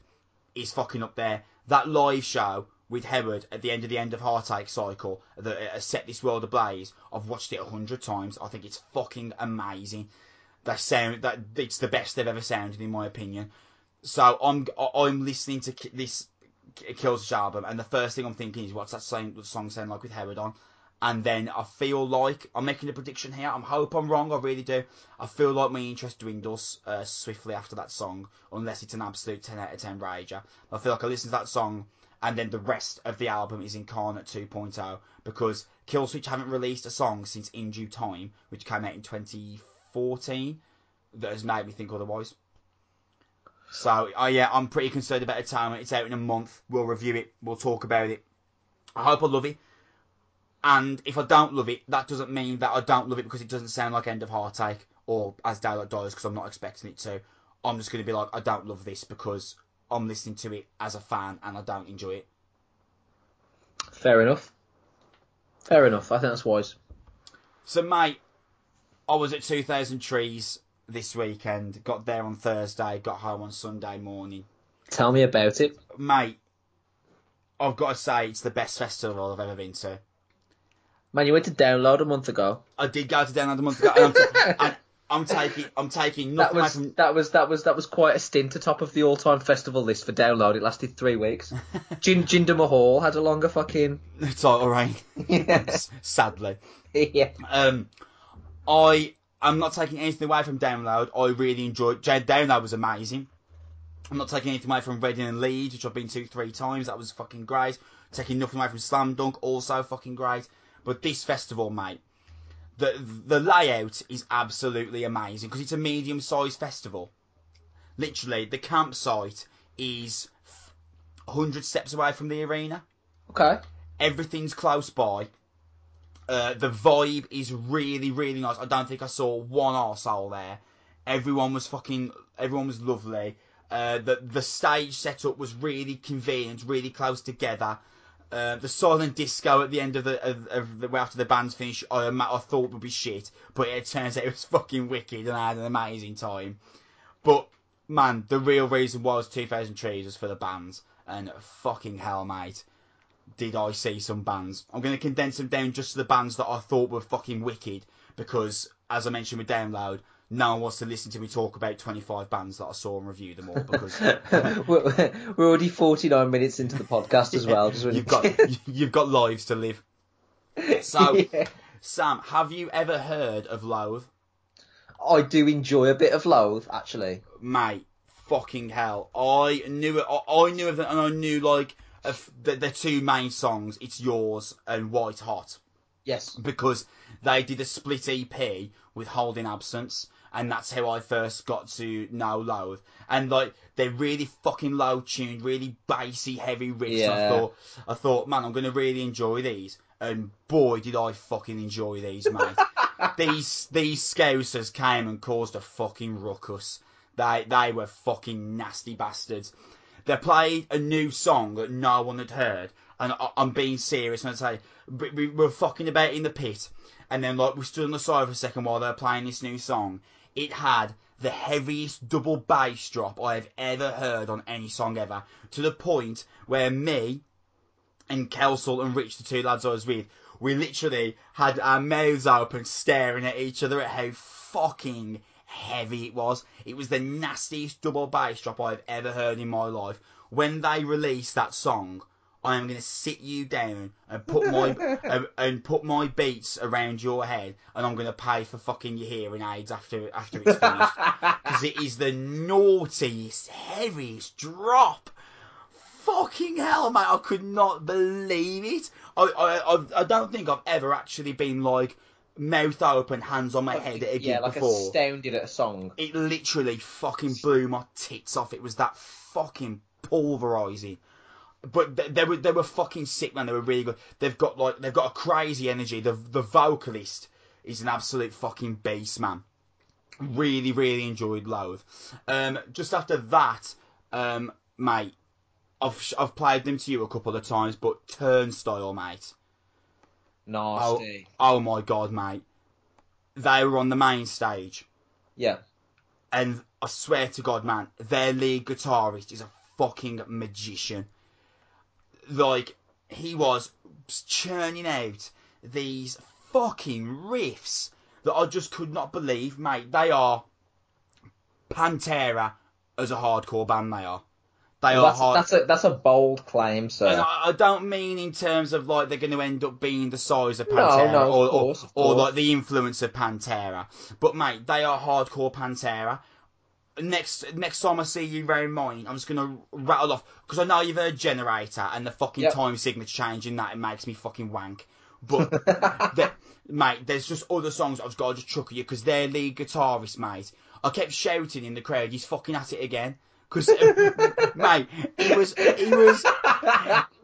is fucking up there. That live show with Howard at the end of the End of Heartache cycle that has set this world ablaze, I've watched it a hundred times. I think it's fucking amazing. That sound, that it's the best they've ever sounded in my opinion. So I'm I'm listening to this Killswitch album, and the first thing I'm thinking is, what's that song, song sound like with Howard on? And then I feel like I'm making a prediction here. I hope I'm wrong. I really do. I feel like my interest dwindles uh, swiftly after that song, unless it's an absolute ten out of ten rager. I feel like I listen to that song, and then the rest of the album is Incarnate two point oh, because Killswitch haven't released a song since In Due Time, which came out in twenty fourteen, that has made me think otherwise. So, oh yeah, I'm pretty concerned about Atonement. It's out in a month. We'll review it. We'll talk about it. I hope I love it. And if I don't love it, that doesn't mean that I don't love it because it doesn't sound like End of Heartache or As Daylight Dies, because I'm not expecting it to. I'm just going to be like, I don't love this because I'm listening to it as a fan and I don't enjoy it. Fair enough. Fair enough. I think that's wise. So, mate, I was at two thousand Trees this weekend. Got there on Thursday. Got home on Sunday morning. Tell me about it. Mate, I've got to say it's the best festival I've ever been to. Man, you went to Download a month ago. I did go to Download a month ago. And I'm, and I'm taking I'm taking nothing that was, from... that was that was that was quite a stint atop of the all time festival list for Download. It lasted three weeks. Jind- Jinder Mahal had a longer fucking title reign. Yes. Sadly. Yeah. Um I am not taking anything away from Download. I really enjoyed Download was amazing. I'm not taking anything away from Reading and Leeds, which I've been to three times, that was fucking great. Taking nothing away from Slam Dunk, also fucking great. But this festival, mate, the the layout is absolutely amazing because it's a medium-sized festival. Literally, the campsite is one hundred steps away from the arena. Okay. Everything's close by. Uh, the vibe is really, really nice. I don't think I saw one arsehole there. Everyone was fucking... Everyone was lovely. Uh, the, the stage setup was really convenient, really close together. Uh, the silent disco at the end of the, of, of the after the band's finished, I, I thought would be shit, but it turns out it was fucking wicked, and I had an amazing time. But man, the real reason was two thousand Trees was for the bands, and fucking hell, mate, did I see some bands. I'm going to condense them down just to the bands that I thought were fucking wicked, because as I mentioned with Download, no one wants to listen to me talk about twenty-five bands that I saw and review them all, because we're, we're already forty-nine minutes into the podcast as yeah, well. Just really... You've got you've got lives to live. So, yeah. Sam, have you ever heard of Loathe? I do enjoy a bit of Loathe, actually. Mate, fucking hell! I knew it. I, I knew of them, and I knew like of the, the two main songs. It's Yours and White Hot. Yes. Because they did a split E P with Holding Absence, and that's how I first got to know Loathe. And like, they're really fucking low tuned, really bassy, heavy riffs. Yeah. I thought, I thought, man, I'm gonna really enjoy these. And boy, did I fucking enjoy these, mate. these these Scousers came and caused a fucking ruckus. They they were fucking nasty bastards. They played a new song that no one had heard. And I'm being serious when I say, we were fucking about in the pit, and then like we stood on the side for a second while they were playing this new song. It had the heaviest double bass drop I have ever heard on any song ever, to the point where me and Kelsall and Rich, the two lads I was with, we literally had our mouths open staring at each other at how fucking heavy it was. It was the nastiest double bass drop I have ever heard in my life. When they released that song, I am going to sit you down and put my uh, and put my beats around your head, and I'm going to pay for fucking your hearing aids after after it's finished, because it is the naughtiest, heaviest drop. Fucking hell, mate! I could not believe it. I I I, I don't think I've ever actually been like mouth open, hands on my like, head at a yeah, gig like before. Yeah, like astounded at a song. It literally fucking blew my tits off. It was that fucking pulverising. But they were they were fucking sick, man. They were really good. They've got like they've got a crazy energy. The the vocalist is an absolute fucking beast, man. Really, really enjoyed Loathe. Um, just after that, um, mate, I've I've played them to you a couple of times, but Turnstile, mate. Nasty. Oh, oh my god, mate. They were on the main stage. Yeah. And I swear to God, man, their lead guitarist is a fucking magician. Like, he was churning out these fucking riffs that I just could not believe, mate. They are Pantera as a hardcore band. They are. They well, are. That's, hard... that's a that's a bold claim, sir. And I, I don't mean in terms of like they're going to end up being the size of Pantera, no, no, or, of course, or, of course. or like the influence of Pantera. But mate, they are hardcore Pantera. Next next time I see you round mine, I'm just going to rattle off, because I know you've heard Generator and the fucking yep. time signature change in that, it makes me fucking wank. But, the, mate, there's just other songs I've got to just chuckle you, because their lead guitarist, mate, I kept shouting in the crowd, he's fucking at it again. Because, mate, he was, he was,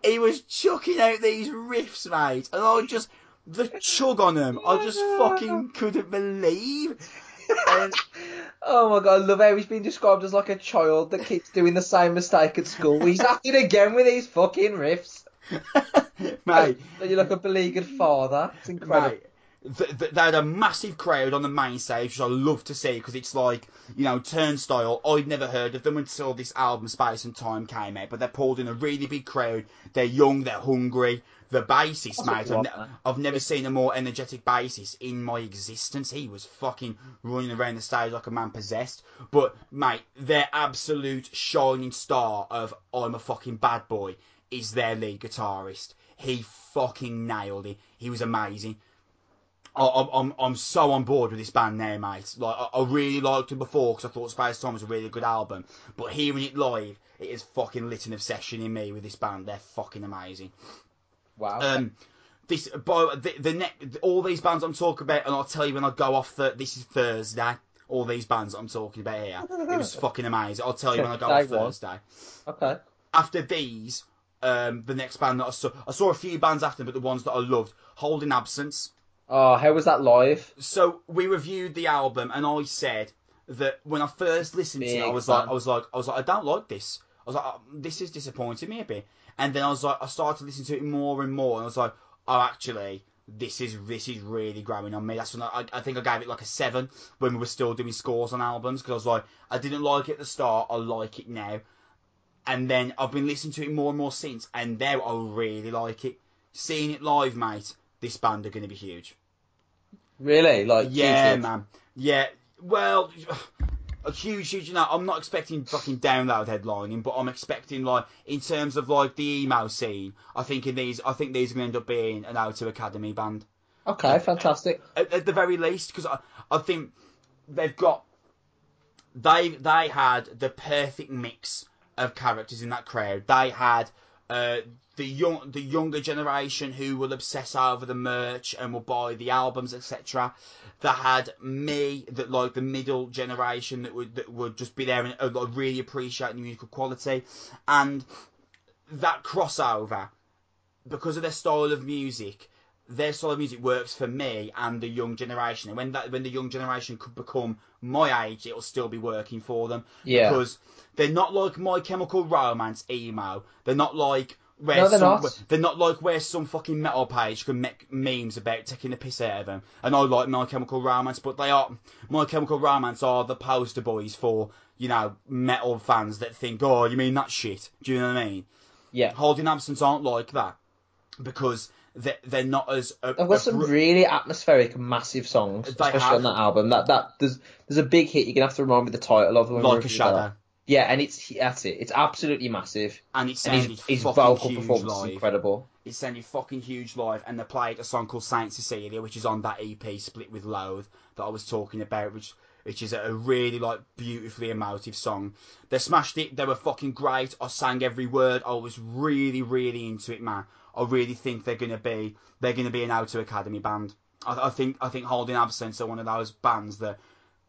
he was chucking out these riffs, mate, and I just, the chug on them, I just fucking couldn't believe. And, oh my god, I love how he's been described as like a child that keeps doing the same mistake at school. He's at it again with these fucking riffs. Mate. You're like a beleaguered father. It's incredible. Mate, th- th- they had a massive crowd on the main stage, which I love to see, because it's like, you know, Turnstile, I'd never heard of them until this album Space and Time came out, but they're pulled in a really big crowd. They're young, they're hungry. The bassist, mate, I've, ne- I've never seen a more energetic bassist in my existence. He was fucking running around the stage like a man possessed. But, mate, their absolute shining star of I'm a fucking bad boy is their lead guitarist. He fucking nailed it. He was amazing. I- I'm I'm so on board with this band now, mate. Like I, I really liked them before because I thought Space Time was a really good album. But hearing it live, it is fucking lit an obsession in me with this band. They're fucking amazing. Wow. Um, this by the, the next all these bands I'm talking about, and I'll tell you when I go off. That this is Thursday. All these bands I'm talking about here. It was fucking amazing. I'll tell you when I go off Thursday. Okay. After these, um, the next band that I saw, I saw a few bands after, but the ones that I loved, Holding Absence. Oh, how was that live? So we reviewed the album, and I said that when I first listened Big to it, I was fan. like, I was like, I was like, I don't like this. I was like, oh, this has disappointed me a bit. And then I was like, I started listening to it more and more, and I was like, oh, actually, this is this is really growing on me. That's when I, I think I gave it like a seven when we were still doing scores on albums, because I was like, I didn't like it at the start, I like it now. And then I've been listening to it more and more since, and now I really like it. Seeing it live, mate, this band are going to be huge. Really? Like, yeah, man. Yeah. well, a huge, huge amount. I'm not expecting fucking Download headlining, but I'm expecting, like, in terms of, like, the emo scene, I think in these, I think these are going to end up being an O two Academy band. Okay, at, fantastic. At, at the very least, because I, I think they've got, they they had the perfect mix of characters in that crowd. They had uh, the young, the younger generation who will obsess over the merch and will buy the albums, et cetera. They had me, that like the middle generation that would that would just be there and uh, like, really appreciate the musical quality, and that crossover because of their style of music. Their style of music works for me and the young generation. And when that, when the young generation could become my age, it'll still be working for them. Yeah. Because they're not like My Chemical Romance emo. They're not like where no, they're, some, not. they're not like where some fucking metal page can make memes about taking the piss out of them. And I like My Chemical Romance, but they are My Chemical Romance are the poster boys for, you know, metal fans that think, oh, you mean that shit? Do you know what I mean? Yeah. Holding Absence aren't like that because. They're not as. A, They've got a, some really atmospheric, massive songs, especially have, on that album. That that there's there's a big hit. You're gonna have to remind me the title of the one. Like a Shadow. That. Yeah, and it's that's it. It's absolutely massive. And it's and his, his vocal performance live. is incredible. It's sounding fucking huge live, and they played a song called Saint Cecilia, which is on that E P split with Loathe that I was talking about, which which is a really like beautifully emotive song. They smashed it. They were fucking great. I sang every word. I was really really into it, man. I really think they're gonna be they're gonna be an O two Academy band. I, I think I think Holding Absence are one of those bands that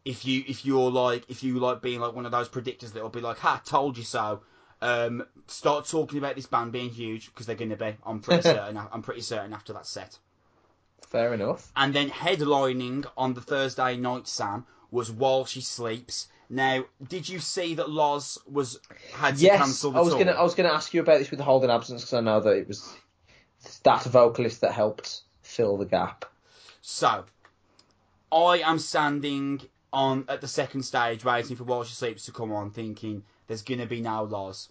if you if you're like if you like being like one of those predictors that'll be like, ha, told you so. Um, start talking about this band being huge because they're gonna be. I'm pretty certain. I'm pretty certain after that set. Fair enough. And then headlining on the Thursday night, Sam, was While She Sleeps. Now, did you see that Loz was had to yes, cancel the tour? Yes, I was gonna I was gonna ask you about this with the Holding Absence because I know that it was. That vocalist that helped fill the gap. So, I am standing on at the second stage waiting for While She Sleeps to come on, thinking there's going to be no Loz.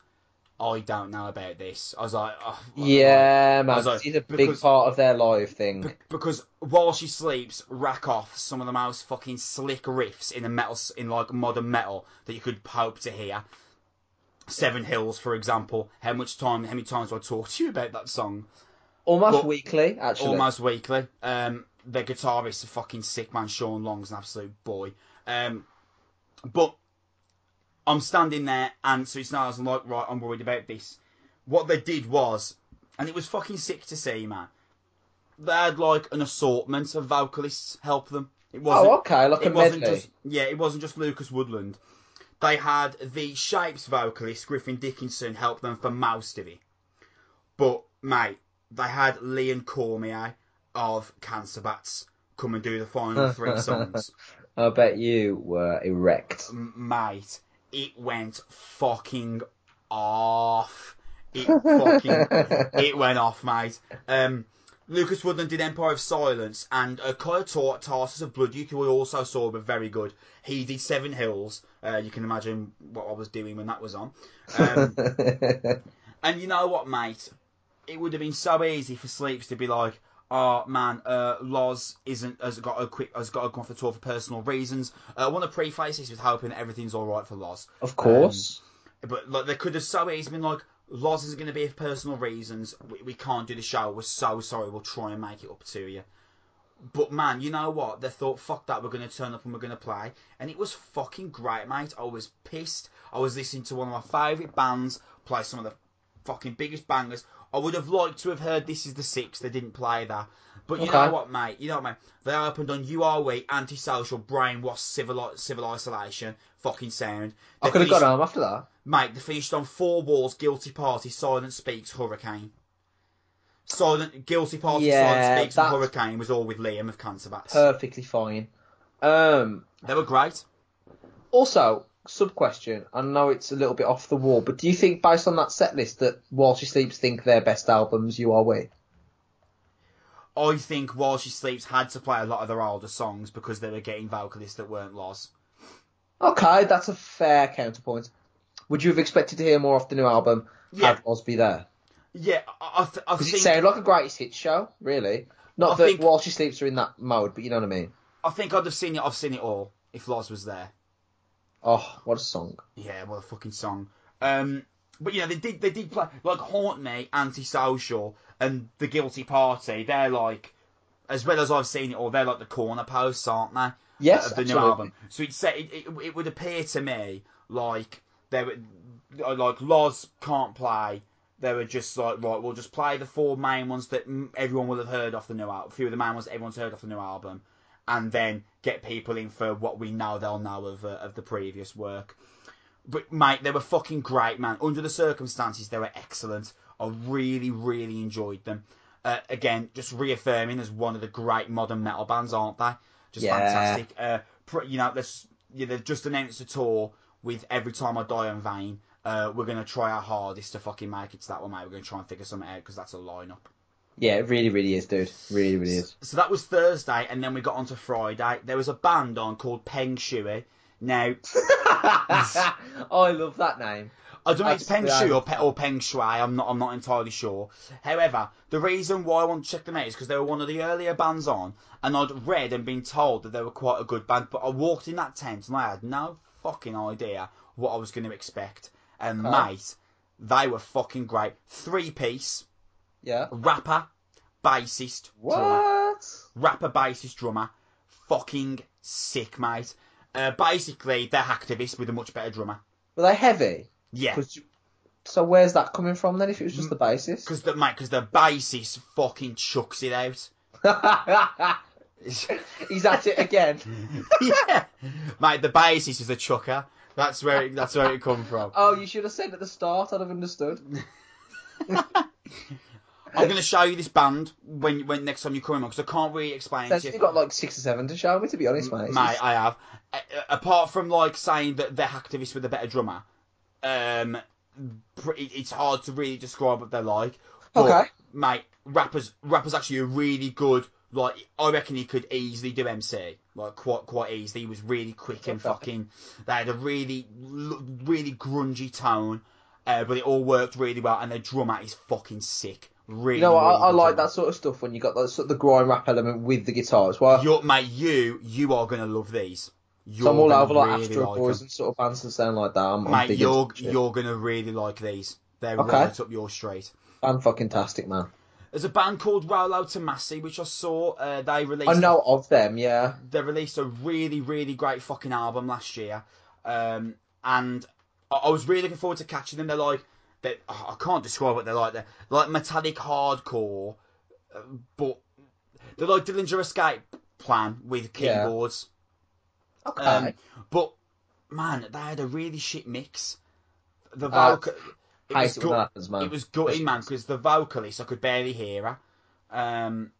I don't know about this. I was like... Oh, yeah, man. Like, it's a big because, part of their live thing. B- because While She Sleeps rack off some of the most fucking slick riffs in the metal, in like modern metal that you could hope to hear. Seven Hills, for example. How much time? How many times do I talk to you about that song? Almost but weekly, actually. Almost weekly. Um, their guitarist is fucking sick, man. Sean Long's an absolute boy. Um, but I'm standing there, and so it's now I was like, right, I'm worried about this. What they did was, and it was fucking sick to see, man. They had like an assortment of vocalists help them. It wasn't. Oh, okay, like it a wasn't medley. Just, yeah, it wasn't just Lucas Woodland. They had the Shapes vocalist, Griffin Dickinson, help them for most of it. But, mate, they had Liam Cormier of Cancer Bats come and do the final three songs. I bet you were erect. Mate, it went fucking off. It fucking... it went off, mate. Um, Lucas Woodland did Empire of Silence, and uh, Kyle Tarsus of Blood Youth, who I also saw, but very good. He did Seven Hills. Uh, you can imagine what I was doing when that was on. Um, and you know what, mate? It would have been so easy for Sleeps to be like, "Oh man, uh, Loz isn't has got a quick has got to go off the tour for personal reasons." Uh, I want to preface this with hoping that everything's all right for Loz. Of course, um, but like they could have so easily been like, "Loz isn't going to be here for personal reasons. We, we can't do the show. We're so sorry. We'll try and make it up to you." But man, you know what? They thought, fuck that, we're going to turn up and we're going to play. And it was fucking great, mate. I was pissed. I was listening to one of my favourite bands play some of the fucking biggest bangers. I would have liked to have heard This Is The Six. They didn't play that. But you okay. know what, mate? You know what, mate? They opened on You Are We, Antisocial, Brainwash, Civil, Civil Isolation, fucking sound. They I could have got home after that. Mate, they finished on Four Walls, Guilty Party, Silent Speaks, Hurricane. Silent, Guilty Party, yeah, Silent Speaks, and Hurricane was all with Liam of Cancer Bats. Perfectly fine. Um, they were great. Also, sub-question, I know it's a little bit off the wall, but do you think, based on that set list, that While She Sleeps think their best albums You Are We? I think While She Sleeps had to play a lot of their older songs because they were getting vocalists that weren't Loz. Okay, that's a fair counterpoint. Would you have expected to hear more off the new album yeah. had Loz be there? Yeah, I, th- I think... it sounded like a greatest hits show, really. Not I that think... While She Sleeps are in that mode, but you know what I mean. I think I'd have seen it, I've seen it all. if Loz was there. Oh, what a song. Yeah, what a fucking song. Um, but yeah, they did they did play, like, Haunt Me, Antisocial, and The Guilty Party. They're like, as well as I've seen it all, they're like the corner posts, aren't they? Yes, uh, Of the absolutely. New album. So it, said, it, it, it would appear to me like, they were, like Loz can't play. They were just like, right, we'll just play the four main ones that everyone will have heard off the new album. A few of the main ones that everyone's heard off the new album. And then get people in for what we know they'll know of uh, of the previous work. But, mate, they were fucking great, man. Under the circumstances, they were excellent. I really, really enjoyed them. Uh, again, just reaffirming as one of the great modern metal bands, aren't they? Just yeah. fantastic. Uh, pr- you know, yeah, they've just announced a tour with Every Time I Die on Vane. Uh, we're going to try our hardest to fucking make it to that one, mate. We're going to try and figure something out because that's a lineup. Yeah, it really, really is, dude. Really, really is. So, so that was Thursday, and then we got on to Friday. There was a band on called Peng Shui. Now... oh, I love that name. I don't know if it's Peng Shui or, Pe- or Peng Shui. I'm not, I'm not entirely sure. However, the reason why I want to check them out is because they were one of the earlier bands on, and I'd read and been told that they were quite a good band, but I walked in that tent, and I had no fucking idea what I was going to expect. And, oh. mate, they were fucking great. Three-piece. Yeah. Rapper, bassist, what? drummer. Rapper, bassist, drummer. Fucking sick, mate. Uh, basically, they're hacktivists with a much better drummer. Were they heavy? Yeah. You... So where's that coming from, then, if it was just the bassist? Because the, mate, because the bassist fucking chucks it out. He's at it again. Yeah. Mate, the bassist is a chucker. That's where it, that's where it come from. Oh, you should have said at the start. I'd have understood. I'm going to show you this band when when next time you come in, because I can't really explain so it to you. You've got like six or seven to show me, to be honest, mate. Mate, I have. Uh, apart from like saying that they're hacktivists with a better drummer, um, it's hard to really describe what they're like. But, okay. Mate, rappers rappers actually a really good. Like, I reckon he could easily do M C. Like, quite quite easily. He was really quick and fucking... They had a really, really grungy tone, uh, but it all worked really well, and the drummer is fucking sick. Really, you know what, really I, I like that sort of stuff, when you got the, sort of the grime rap element with the guitar as well. You're, mate, you, you are going to love these. You're so I'm all over, like, really Astro like Boys them. and sort of bands and sound like that. I'm, mate, I'm you're, you're going to really like these. They're okay. right up your street. Fan-fucking-tastic, man. There's a band called Rolo Tomasi, which I saw. Uh, they released. I know of them, yeah. They released a really, really great fucking album last year, um, and I, I was really looking forward to catching them. They're like, they, oh, I can't describe what they're like. They're like metallic hardcore, uh, but they're like Dillinger Escape Plan with keyboards. Yeah. Okay. Um, but man, they had a really shit mix. The vocal. Uh... It was, gu- happens, man. it was gutting, man, because the vocalist, I could barely hear her. Um,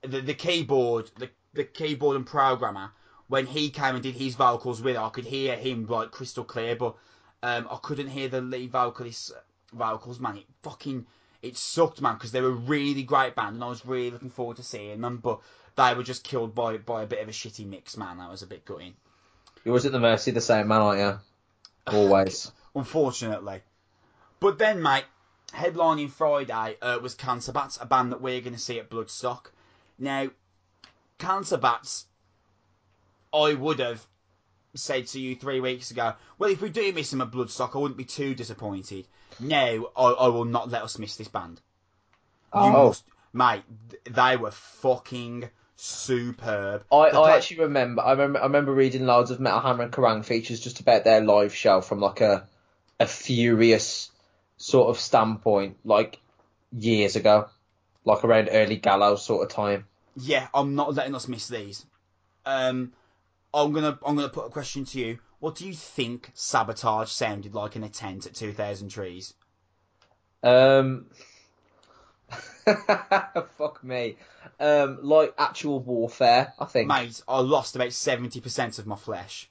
the, the keyboard, the, the keyboard and programmer, when he came and did his vocals with her, I could hear him like crystal clear, but um, I couldn't hear the lead vocalist's vocals, man. It fucking, it sucked, man, because they were a really great band, and I was really looking forward to seeing them, but they were just killed by by a bit of a shitty mix, man. That was a bit gutting. You're always at the mercy of the same man, aren't you? Always. Unfortunately. But then, mate, headlining Friday uh, was Cancer Bats, a band that we're going to see at Bloodstock. Now, Cancer Bats, I would have said to you three weeks ago, well, if we do miss them at Bloodstock, I wouldn't be too disappointed. No, I, I will not let us miss this band. Oh. You must, mate, they were fucking superb. I, I actually remember I, remember, I remember reading loads of Metal Hammer and Kerrang! Features just about their live show from like a, a furious... sort of standpoint, like years ago, like around early Gallows sort of time. Yeah, I'm not letting us miss these. Um, I'm gonna I'm gonna put a question to you. What do you think Sabotage sounded like in a tent at two thousand Trees? Um, fuck me. Um, like actual warfare, I think. Mate, I lost about seventy percent of my flesh.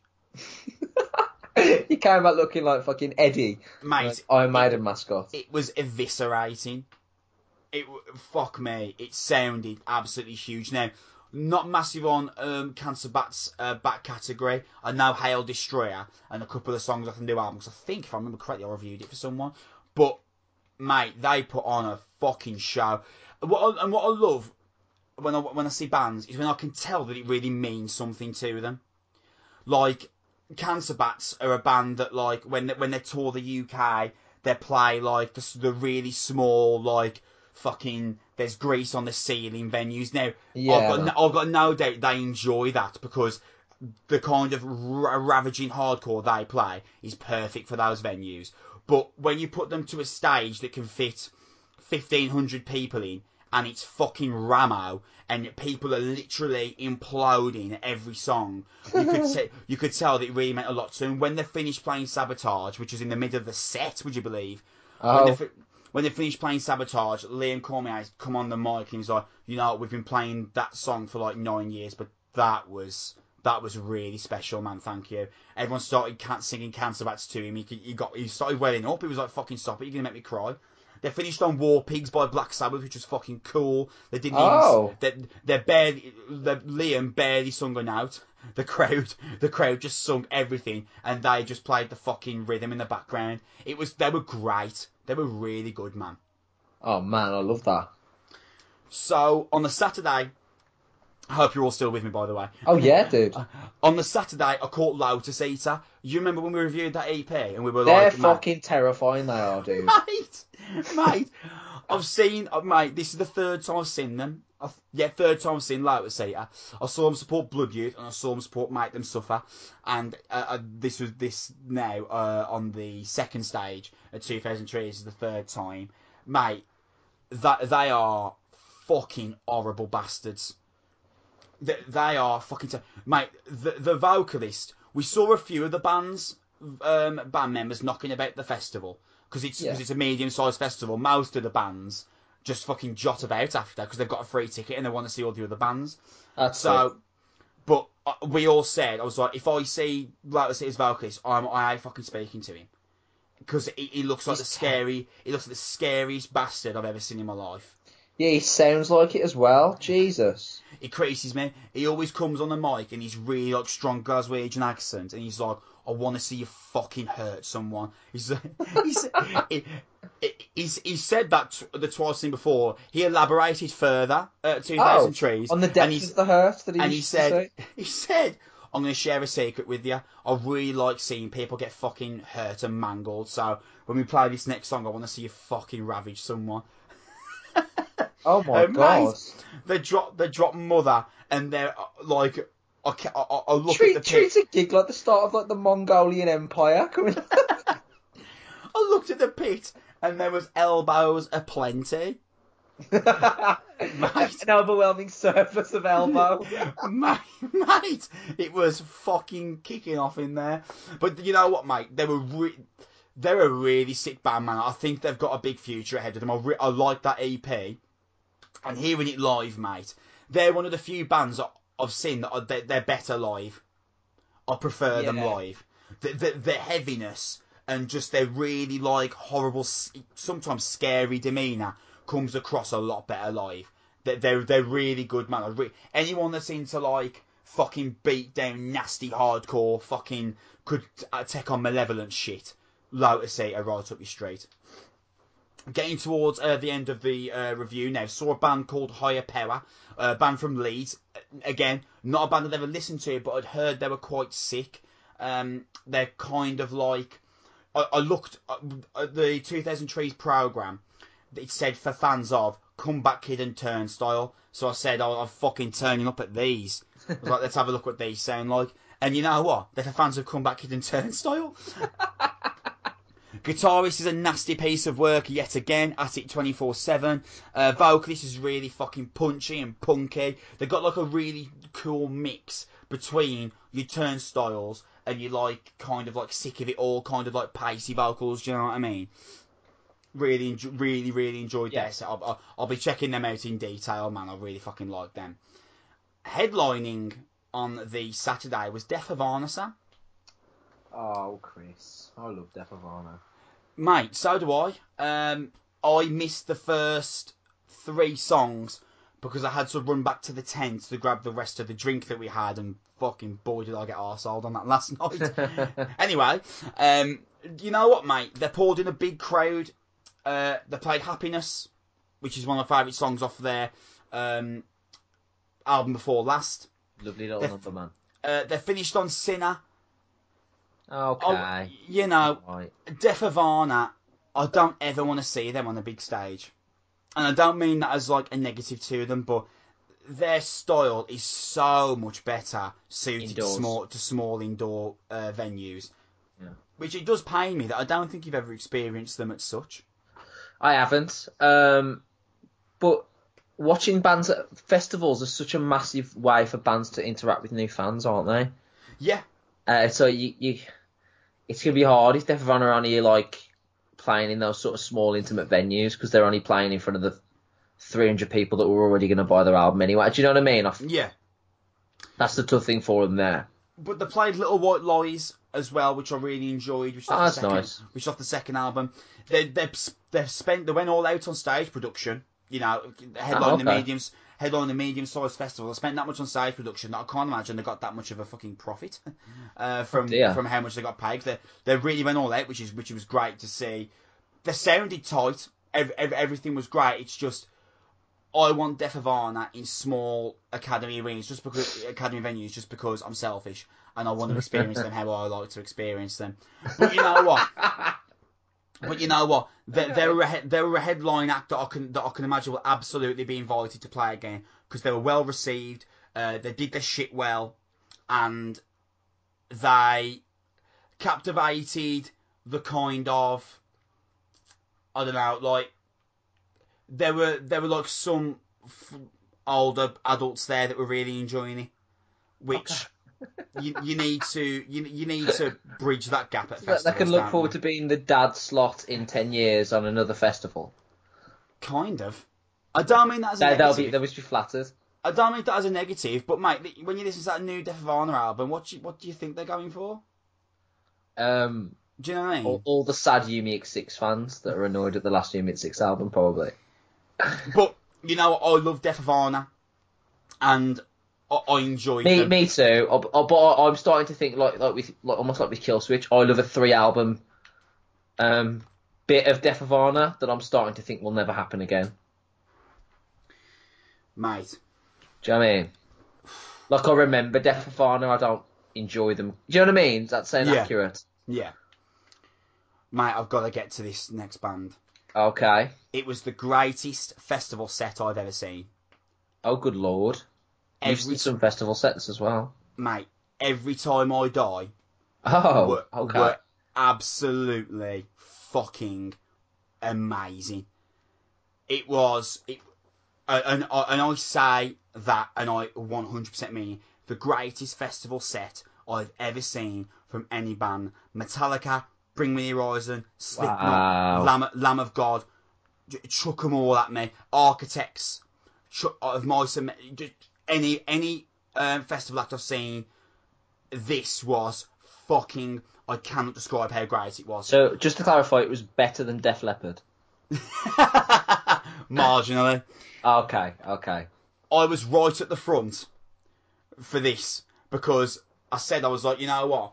He came out looking like fucking Eddie. Mate. Iron Maiden mascot. It was eviscerating. It Fuck me. It sounded absolutely huge. Now, not massive on um, Cancer Bats' uh, back category. I know Hail Destroyer and a couple of songs off the new album. Because I think, if I remember correctly, I reviewed it for someone. But, mate, they put on a fucking show. What I, and what I love when I, when I see bands is when I can tell that it really means something to them. like Cancer Bats are a band that, like, when when they tour the U K, they play like the, the really small, like, fucking there's grease on the ceiling venues. Now, yeah. I've got no, I've got no doubt they enjoy that, because the kind of ra- ravaging hardcore they play is perfect for those venues. But when you put them to a stage that can fit fifteen hundred people in, and it's fucking Ramo, and people are literally imploding every song, you could t- you could tell that it really meant a lot to them. When they finished playing Sabotage, which was in the middle of the set, would you believe? Oh. When, they fi- when they finished playing Sabotage, Liam Cormier come on the mic and was like, you know, we've been playing that song for like nine years, but that was... that was really special, man. Thank you. Everyone started singing Cancer Bats to him. He, he got he started welling up. He was like, "Fucking stop it! You're gonna make me cry." They finished on War Pigs by Black Sabbath, which was fucking cool. They didn't. Oh. Even, they, they barely. They, Liam barely sung one out. The crowd, the crowd just sung everything, and they just played the fucking rhythm in the background. It was. They were great. They were really good, man. Oh man, I love that. So on the Saturday. I hope you're all still with me, by the way. Oh, yeah, dude. On the Saturday, I caught Lotus Eater. You remember when we reviewed that E P? And we were They're like... They're fucking terrifying, they are, dude. Mate! Mate! I've seen... Oh, mate, this is the third time I've seen them. I've, yeah, third time I've seen Lotus Eater. I saw them support Blood Youth, and I saw them support Make Them Suffer. And uh, uh, this was this now uh, on the second stage at two thousand three. This is the third time. Mate, that they are fucking horrible bastards. They are fucking... T- Mate, the, the vocalist... We saw a few of the band's um, band members knocking about the festival. Because it's, yeah. it's a medium-sized festival. Most of the bands just fucking jot about after, because they've got a free ticket and they want to see all the other bands. That's so... Cool. But we all said... I was like, if I see Lotus Eater's vocalist, I'm, I ain't fucking speaking to him. Because he, he looks like He's the scary... He looks like the scariest bastard I've ever seen in my life. Yeah, he sounds like it as well. Jesus. He creases me. He always comes on the mic and he's really like strong Glaswegian accent, and he's like, "I want to see you fucking hurt someone." He's, he's he, he's he said that t- the twice thing before. He elaborated further at uh, two thousand oh, Trees on the depth of the hurt that he and he said he said, "I'm going to share a secret with you. I really like seeing people get fucking hurt and mangled. So when we play this next song, I want to see you fucking ravage someone." Oh my um, god! They drop, they drop Mother, and they're like, I, I, I look treat, at the picture. Treat a gig like the start of like the Mongolian Empire. I looked at the pit, and there was elbows aplenty. An overwhelming surface of elbow. mate, mate, it was fucking kicking off in there. But you know what, mate? They were. Re- They're a really sick band, man. I think they've got a big future ahead of them. I, re- I like that E P. And hearing it live, mate, they're one of the few bands I've seen that are, they're better live. I prefer yeah. them live. The, the, the heaviness and just their really, like, horrible, sometimes scary demeanour comes across a lot better live. They're, they're, they're really good, man. Re- anyone that's into, like, fucking beat down, nasty, hardcore, fucking could uh, take on malevolent shit. Lotus Eater, right up your street. Getting towards uh, the end of the uh, review now. Saw a band called Higher Power, a band from Leeds. Again, not a band I'd ever listened to, but I'd heard they were quite sick. Um, they're kind of like... I, I looked at the two thousand Trees programme. It said, for fans of Comeback Kid and Turnstile. So I said, oh, I'm fucking turning up at these. I was like, let's have a look what these sound like. And you know what? They're for fans of Comeback Kid and Turnstile. Guitarist is a nasty piece of work yet again, at it twenty-four seven. Uh, vocalist is really fucking punchy and punky. They've got like a really cool mix between your Turnstiles and your like kind of like sick of it all, kind of like pacey vocals, do you know what I mean? Really, really, really enjoyed yeah. this. I'll, I'll, I'll be checking them out in detail, man. I really fucking like them. Headlining on the Saturday was Deafheaven. Oh, Chris. I love Deafheaven. Mate, so do I. Um, I missed the first three songs because I had to run back to the tent to grab the rest of the drink that we had, and fucking boy did I get arseholed on that last night. Anyway, um, you know what, mate? They poured in a big crowd. Uh, they played Happiness, which is one of my favourite songs off their um, album before last. Lovely little number, man. Uh, they finished on Sinner. Okay. I, you know, right. Deafheaven, I don't ever want to see them on a big stage. And I don't mean that as like a negative to them, but their style is so much better suited to small, to small indoor uh, venues. Yeah. Which it does pain me that I don't think you've ever experienced them at such. I haven't. Um, but watching bands at festivals is such a massive way for bands to interact with new fans, aren't they? Yeah. Uh, so you, you, it's going to be hard if Deafheaven are only like playing in those sort of small intimate venues because they're only playing in front of the three hundred people that were already going to buy their album anyway. Do you know what I mean? I, yeah. That's the tough thing for them there. But they played Little White Lies as well, which I really enjoyed. Which is oh, off that's the second, nice. Which is off the second album. They they they spent they went all out on stage production. You know, headline oh, okay. the mediums, headline the medium-sized festival. I spent that much on stage production that I can't imagine they got that much of a fucking profit uh, from oh from how much they got paid. They they really went all out, which is which was great to see. They sounded tight. Every, every, everything was great. It's just I want Deafheaven in small academy venues, just because academy venues, just because I'm selfish and I want to experience them how I like to experience them. But you know what? But you know what? There, there, were, a, there were a headline act that I can that I can imagine will absolutely be invited to play again because they were well received. Uh, they did their shit well, and they captivated the kind of I don't know, like there were there were like some f- older adults there that were really enjoying it, which. Okay. You, you need to you, you need to bridge that gap at festivals. They can look forward they? to being the dad slot in ten years on another festival. Kind of. I don't mean that as a they, negative. They'll be, they'll be flattered. I don't mean that as a negative, but mate, when you listen to that new Deafheaven album, what do you, what do you think they're going for? Um, do you know what I mean? All, all the sad Yumi X six fans that are annoyed at the last Yumi X six album, probably. But you know, I love Deafheaven, and. I enjoy me, them. Me too, I, I, but I'm starting to think like like with like, almost like with Killswitch, I love a three album um, bit of Deafheaven that I'm starting to think will never happen again. Mate, do you know what I mean? Like I remember Deafheaven, I don't enjoy them. Do you know what I mean? That's saying yeah. accurate. Yeah. Mate, I've got to get to this next band. Okay. It was the greatest festival set I've ever seen. Oh, good lord. You've seen some festival sets as well. Mate, Every Time I Die oh, were, okay. were absolutely fucking amazing. It was, it, and, and I say that, and I one hundred percent mean it, the greatest festival set I've ever seen from any band. Metallica, Bring Me the Horizon, Slipknot, wow. Lamb, Lamb of God, chuck them all at me, Architects, chuck, of Mice and... Just, Any any um, festival act I've seen, this was fucking... I cannot describe how great it was. So, just to clarify, it was better than Def Leppard? Marginally. Okay, okay. I was right at the front for this, because I said, I was like, you know what?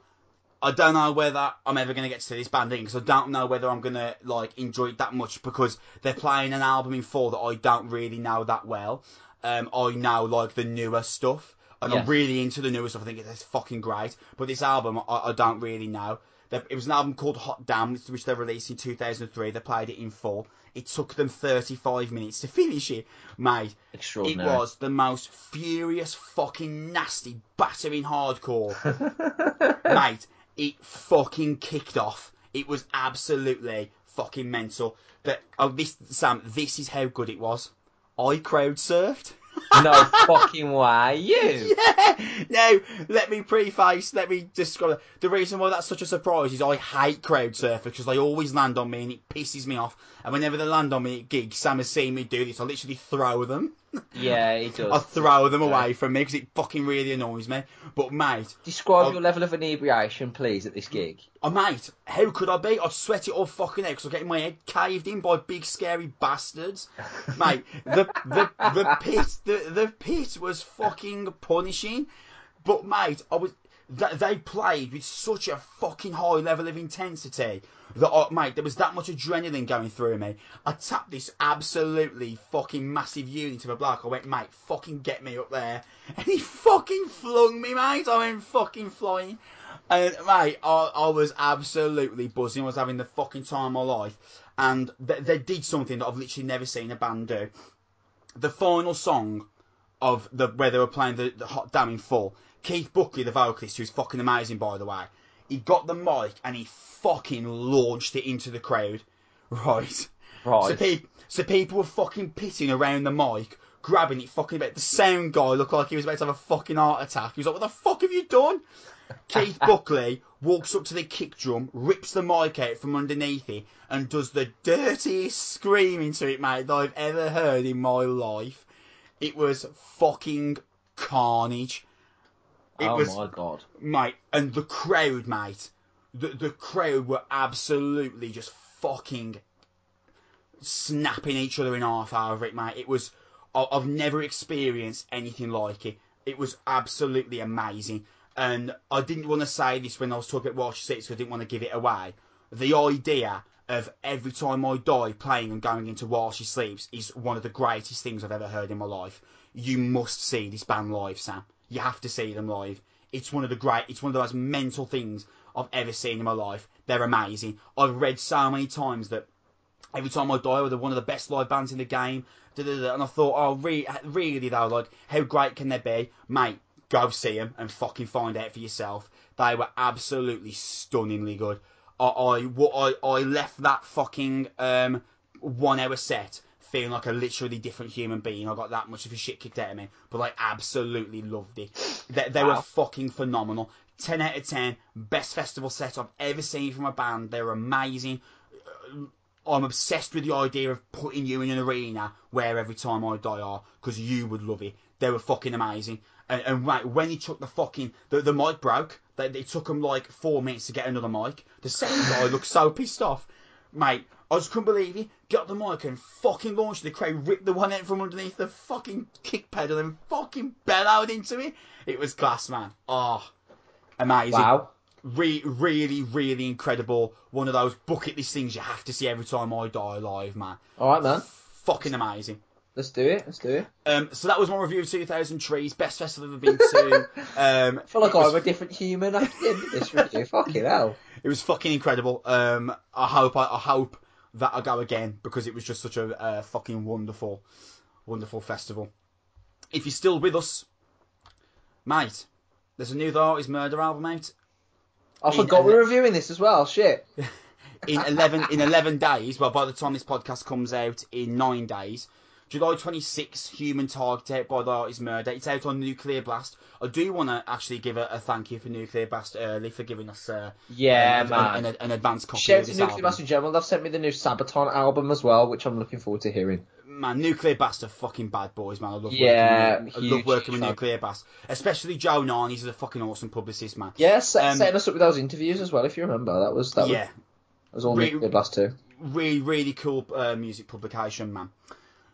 I don't know whether I'm ever going to get to this band in, because I don't know whether I'm going to like enjoy it that much, because they're playing an album in four that I don't really know that well. Um, I now like the newer stuff, and yeah. I'm really into the newer stuff. I think it's fucking great. But this album, I, I don't really know. It was an album called Hot Damn, which they released in two thousand three. They played it in full. It took them thirty-five minutes to finish it, mate. Extraordinary. It was the most furious, fucking nasty, battering hardcore, mate. It fucking kicked off. It was absolutely fucking mental. That oh, this Sam, this is how good it was. I crowd surfed. No fucking way, you! Yeah! Now, let me preface, let me describe. The reason why that's such a surprise is I hate crowd surfers because they always land on me and it pisses me off. And whenever they land on me at gigs, Sam has seen me do this. I literally throw them. Yeah, he does. I throw them yeah. away from me because it fucking really annoys me. But, mate... Describe I'll... your level of inebriation, please, at this gig. Oh, mate, how could I be? I'd sweat it all fucking out because I'm getting my head caved in by big, scary bastards. Mate, the, the, the pit... The, the pit was fucking punishing. But, mate, I was... that they played with such a fucking high level of intensity that, I, mate, there was that much adrenaline going through me. I tapped this absolutely fucking massive unit of a bloke. I went, mate, fucking get me up there. And he fucking flung me, mate. I went fucking flying. And, mate, I, I was absolutely buzzing. I was having the fucking time of my life. And th they did something that I've literally never seen a band do. The final song of the where they were playing the, the Hot Damn in Full, Keith Buckley, the vocalist, who's fucking amazing, by the way, he got the mic and he fucking launched it into the crowd. Right. Right. So, pe so people were fucking pitting around the mic, grabbing it fucking about. The sound guy looked like he was about to have a fucking heart attack. He was like, what the fuck have you done? Keith Buckley walks up to the kick drum, rips the mic out from underneath it, and does the dirtiest screaming to it, mate, that I've ever heard in my life. It was fucking carnage. It oh was, my god. Mate, and the crowd, mate, the, the crowd were absolutely just fucking snapping each other in half over it, mate. It was, I, I've never experienced anything like it. It was absolutely amazing. And I didn't want to say this when I was talking about While She Sleeps, so I didn't want to give it away. The idea of Every Time I Die playing and going into While She Sleeps is one of the greatest things I've ever heard in my life. You must see this band live, Sam. You have to see them live. It's one of the great, it's one of the most mental things I've ever seen in my life. They're amazing. I've read so many times that Every Time I Die, they're one of the best live bands in the game. And I thought, oh, re really though, like, how great can they be? Mate, go see them and fucking find out for yourself. They were absolutely stunningly good. I, I, I, I left that fucking um, one-hour set feeling like a literally different human being. I got that much of a shit kicked out of me, but I absolutely loved it. They, they wow. were fucking phenomenal. ten out of ten, best festival set I've ever seen from a band. They're amazing. I'm obsessed with the idea of putting you in an arena where Every Time I Die are, because you would love it. They were fucking amazing. And, and right, when he took the fucking... The, the mic broke. They, it took him like four minutes to get another mic. The second guy looked so pissed off. Mate, I just couldn't believe it. Got the mic and fucking launched the crowd, ripped the one out from underneath the fucking kick pedal and fucking bellowed into it. It was class, man. Oh, amazing. Wow. Re really, really incredible. One of those bucket list things you have to see Every Time I Die live, man. All right, man. Fucking amazing. Let's do it, let's do it. Um, so that was my review of two thousand Trees, best festival I've ever been to. Um, I feel like was... I'm a different human after this review, fucking hell. It was fucking incredible. Um, I hope I, I hope that I go again, because it was just such a uh, fucking wonderful, wonderful festival. If you're still with us, mate, there's a new Thy Art Is Murder album out. I forgot we're reviewing this as well, shit. in eleven in eleven days, well, by the time this podcast comes out, in nine days... July twenty-sixth, Human Target by Thy Art Is Murder. It's out on Nuclear Blast. I do want to actually give a, a thank you for Nuclear Blast early for giving us uh, yeah, um, man. An, an, an advanced copy Shout of this to Nuclear album. Blast in general. They've sent me the new Sabaton album as well, which I'm looking forward to hearing. Man, Nuclear Blast are fucking bad boys, man. I love yeah, working with, I love working with Nuclear Blast. Especially Joe Narn. He's a fucking awesome publicist, man. Yeah, set, um, setting us up with those interviews as well, if you remember. That was, that yeah. was, that was all really, Nuclear Blast too. Really, really cool uh, music publication, man.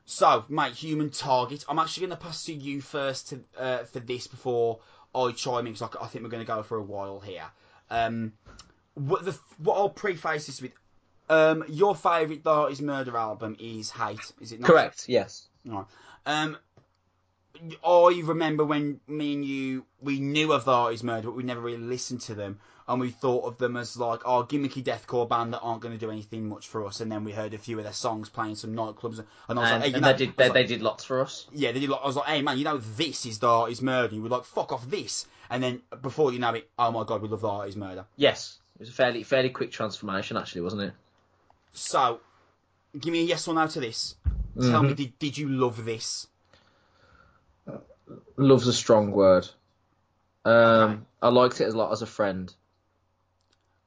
So, mate, Human Target. I'm actually going to pass to you first to, uh, for this before I chime in, because I, I think we're going to go for a while here. Um, what, the, what I'll preface this with, um, your favourite Thy Art Is Murder album is Hate, is it not? Correct, yes. Right. Um, I remember when me and you, we knew of Thy Art Is Murder, but we never really listened to them, and we thought of them as like our gimmicky deathcore band that aren't going to do anything much for us. And then we heard a few of their songs playing some nightclubs, and I was and, like, hey, you and know, they did, they, like, they did lots for us. Yeah, they did. Like, I was like, hey man, you know, this is Thy Art Is Murder. You were like, fuck off this, and then before you know it, oh my god, we love Thy Art Is Murder. Yes, it was a fairly fairly quick transformation, actually, wasn't it? So, give me a yes or no to this. Mm-hmm. Tell me, did did you love this? Love's a strong word. Um, okay. I liked it a lot as a friend.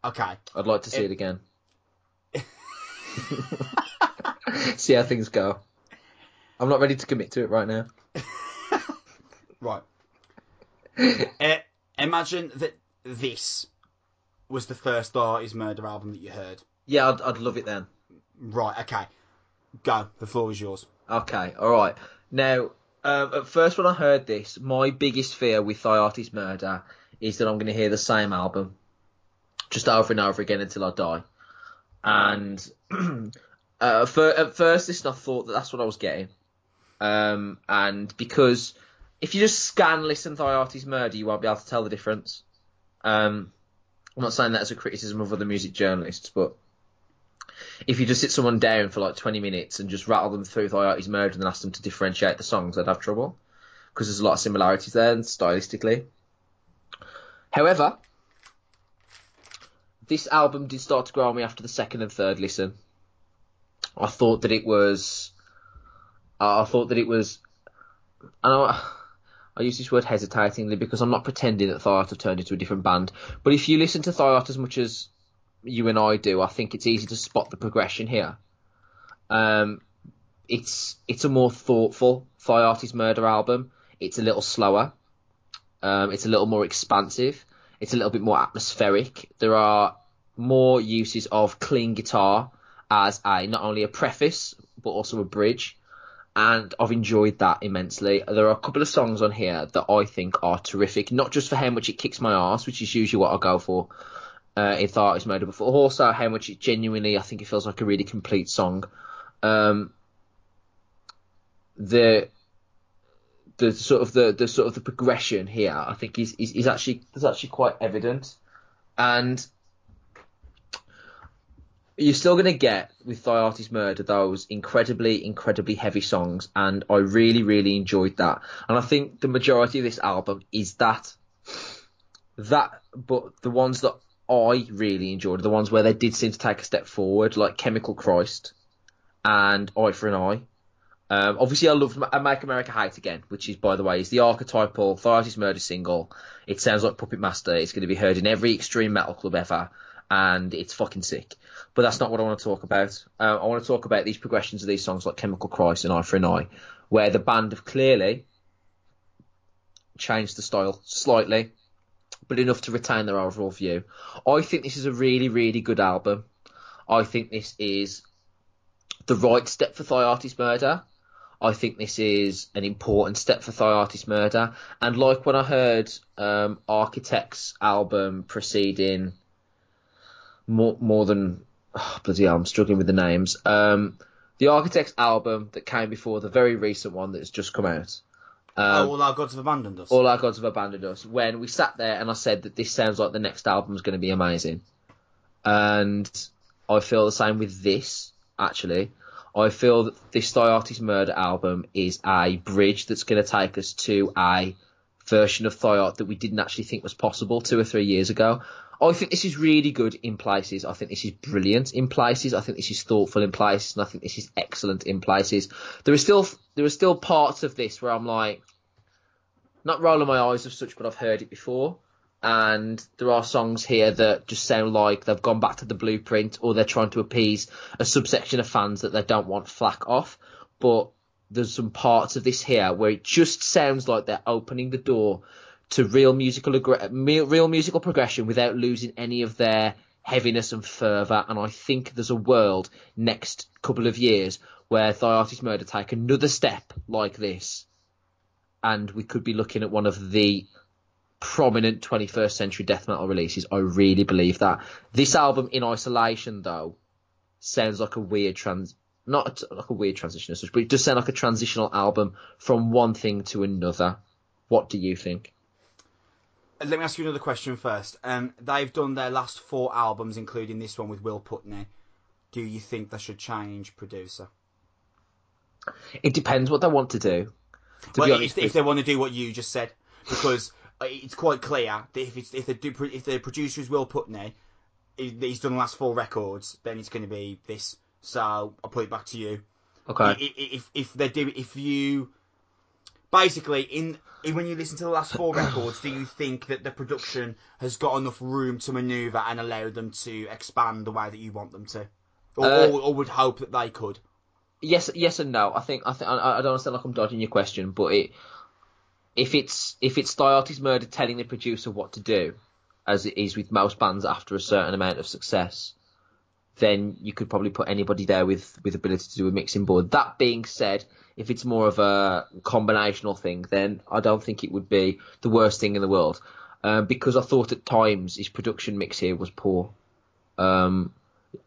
Okay. I'd like to see it, it again. See how things go. I'm not ready to commit to it right now. Right. uh, imagine that this was the first Thy Art Is Murder album that you heard. Yeah, I'd, I'd love it then. Right, okay. Go. The floor is yours. Okay, alright. Now, um, at first when I heard this, my biggest fear with Thy Art Is Murder is that I'm going to hear the same album just over and over again until I die. And uh, for, at first listen, I thought that that's what I was getting. Um, and because if you just scan listen Thy Art Is Murder, you won't be able to tell the difference. Um, I'm not saying that as a criticism of other music journalists, but if you just sit someone down for like twenty minutes and just rattle them through Thy Art Is Murder and then ask them to differentiate the songs, I'd have trouble, because there's a lot of similarities there stylistically. However, this album did start to grow on me after the second and third listen. I thought that it was... I thought that it was... I know I, I use this word hesitatingly because I'm not pretending that Thy Art have turned into a different band. But if you listen to Thy Art as much as you and I do, I think it's easy to spot the progression here. Um, it's it's a more thoughtful Thy Art Is Murder album. It's a little slower. Um, it's a little more expansive. It's a little bit more atmospheric. There are more uses of clean guitar as a not only a preface but also a bridge, and I've enjoyed that immensely. There are a couple of songs on here that I think are terrific, not just for how much it kicks my arse, which is usually what I go for uh, in Thy Art Is Murder, but also how much it genuinely, I think it feels like a really complete song. Um, the the sort of the, the sort of the progression here, I think, is, is, is actually is actually quite evident, and you're still going to get with Thy Art Is Murder those incredibly, incredibly heavy songs, and I really, really enjoyed that. And I think the majority of this album is that. That, but the ones that I really enjoyed are the ones where they did seem to take a step forward, like Chemical Christ and Eye for an Eye. Um, obviously, I love Make America Hate Again, which is, by the way, is the archetypal Thy Art Is Murder single. It sounds like Puppet Master. It's going to be heard in every extreme metal club ever, and it's fucking sick. But that's not what I want to talk about. Uh, I want to talk about these progressions of these songs like Chemical Christ and Eye for an Eye, where the band have clearly changed the style slightly, but enough to retain their overall view. I think this is a really, really good album. I think this is the right step for Thy Art Is Murder. I think this is an important step for Thy Art Is Murder. And like when I heard um, Architect's album preceding... More, more than oh, bloody hell, I'm struggling with the names. Um, the Architects album that came before the very recent one that's just come out. Um, oh, All Our Gods Have Abandoned Us. All Our Gods Have Abandoned Us. When we sat there and I said that this sounds like the next album is going to be amazing, and I feel the same with this. Actually, I feel that this Thy Art Is Murder album is a bridge that's going to take us to a version of Thy Art that we didn't actually think was possible two or three years ago. I think this is really good in places. I think this is brilliant in places. I think this is thoughtful in places, and I think this is excellent in places. There are still there are still parts of this where I'm like, not rolling my eyes as such, but I've heard it before. And there are songs here that just sound like they've gone back to the blueprint, or they're trying to appease a subsection of fans that they don't want flack off. But there's some parts of this here where it just sounds like they're opening the door to real musical real musical progression without losing any of their heaviness and fervour. And I think there's a world next couple of years where Thy Art Is Murder take another step like this, and we could be looking at one of the prominent twenty-first century death metal releases. I really believe that. This album in isolation, though, sounds like a weird trans... Not a, like a weird transition as such, but it does sound like a transitional album from one thing to another. What do you think? Let me ask you another question first. Um, they've done their last four albums, including this one with Will Putney. Do you think they should change producer? It depends what they want to do. To well, honest, if, if they want to do what you just said, because it's quite clear that if it's, if they do, if the producer is Will Putney, he's done the last four records, then it's going to be this. So I'll put it back to you. Okay. If if they do, if you. Basically, in, in when you listen to the last four records, do you think that the production has got enough room to manoeuvre and allow them to expand the way that you want them to, or, uh, or, or would hope that they could? Yes, yes, and no. I think I think I, I don't understand. Like I'm dodging your question, but it, if it's if it's Thy Art Is Murder telling the producer what to do, as it is with most bands after a certain amount of success, then you could probably put anybody there with, with ability to do a mixing board. That being said, if it's more of a combinational thing, then I don't think it would be the worst thing in the world. uh, because I thought at times his production mix here was poor. Um,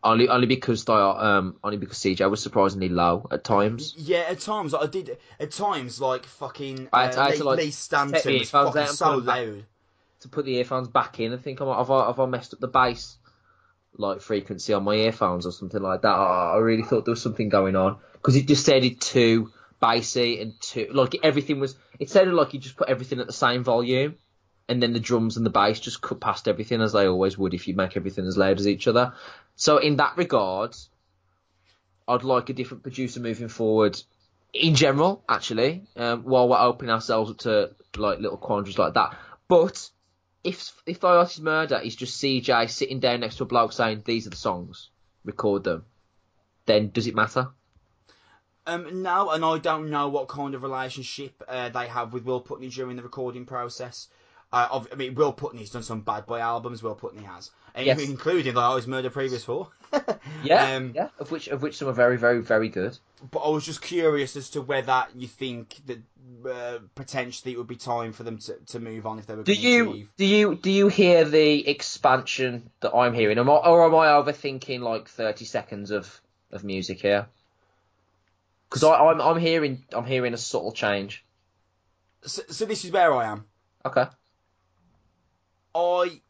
only only because they are, um only because C J was surprisingly low at times. Yeah, at times I did. At times, like fucking uh, I had to, I had to, like, Lee Stanton was fucking so loud. To put the earphones back in, I think I might have I, have I messed up the bass like frequency on my earphones or something like that. Oh, I really thought there was something going on because it just sounded too bassy and too like everything was. It sounded like you just put everything at the same volume, and then the drums and the bass just cut past everything as they always would if you make everything as loud as each other. So in that regard, I'd like a different producer moving forward. In general, actually, um, while we're opening ourselves up to like little quandaries like that, but. If if Thy Art Is Murder is just C J sitting down next to a bloke saying these are the songs, record them, then does it matter? Um, no, and I don't know what kind of relationship uh, they have with Will Putney during the recording process. Uh, I mean, Will Putney's done some Bad Boy albums. Will Putney has, yes. Including Thy Art Is Murder previous four. yeah, um, yeah, of which of which some are very very very good. But I was just curious as to whether you think that. Uh, potentially it would be time for them to, to move on if they were do you leave. do you do you hear the expansion that I'm hearing, am I, or am I overthinking like thirty seconds of of music here? Because I'm I'm hearing I'm hearing a subtle change. So, so this is where I am. Okay. I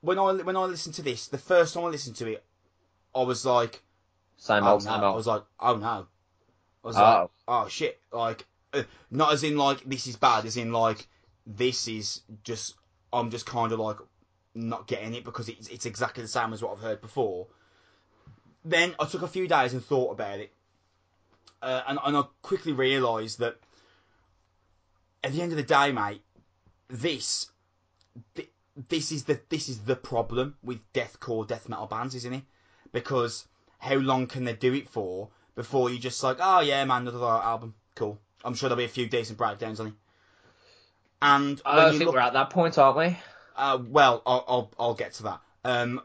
when I when I listened to this, the first time I listened to it, I was like, same old, oh, same no. old. I was like, oh no. I was oh. like, oh shit, like. Not as in like this is bad, as in like this is just I'm just kind of like not getting it because it's it's exactly the same as what I've heard before. Then I took a few days and thought about it, uh, and and I quickly realised that at the end of the day, mate, this th- this is the this is the problem with deathcore death metal bands, isn't it? Because how long can they do it for before you're just like, oh yeah, man, another album, cool. I'm sure there'll be a few decent breakdowns on it. And I don't think look, we're at that point, aren't we? Uh, well, I'll, I'll I'll get to that. Um,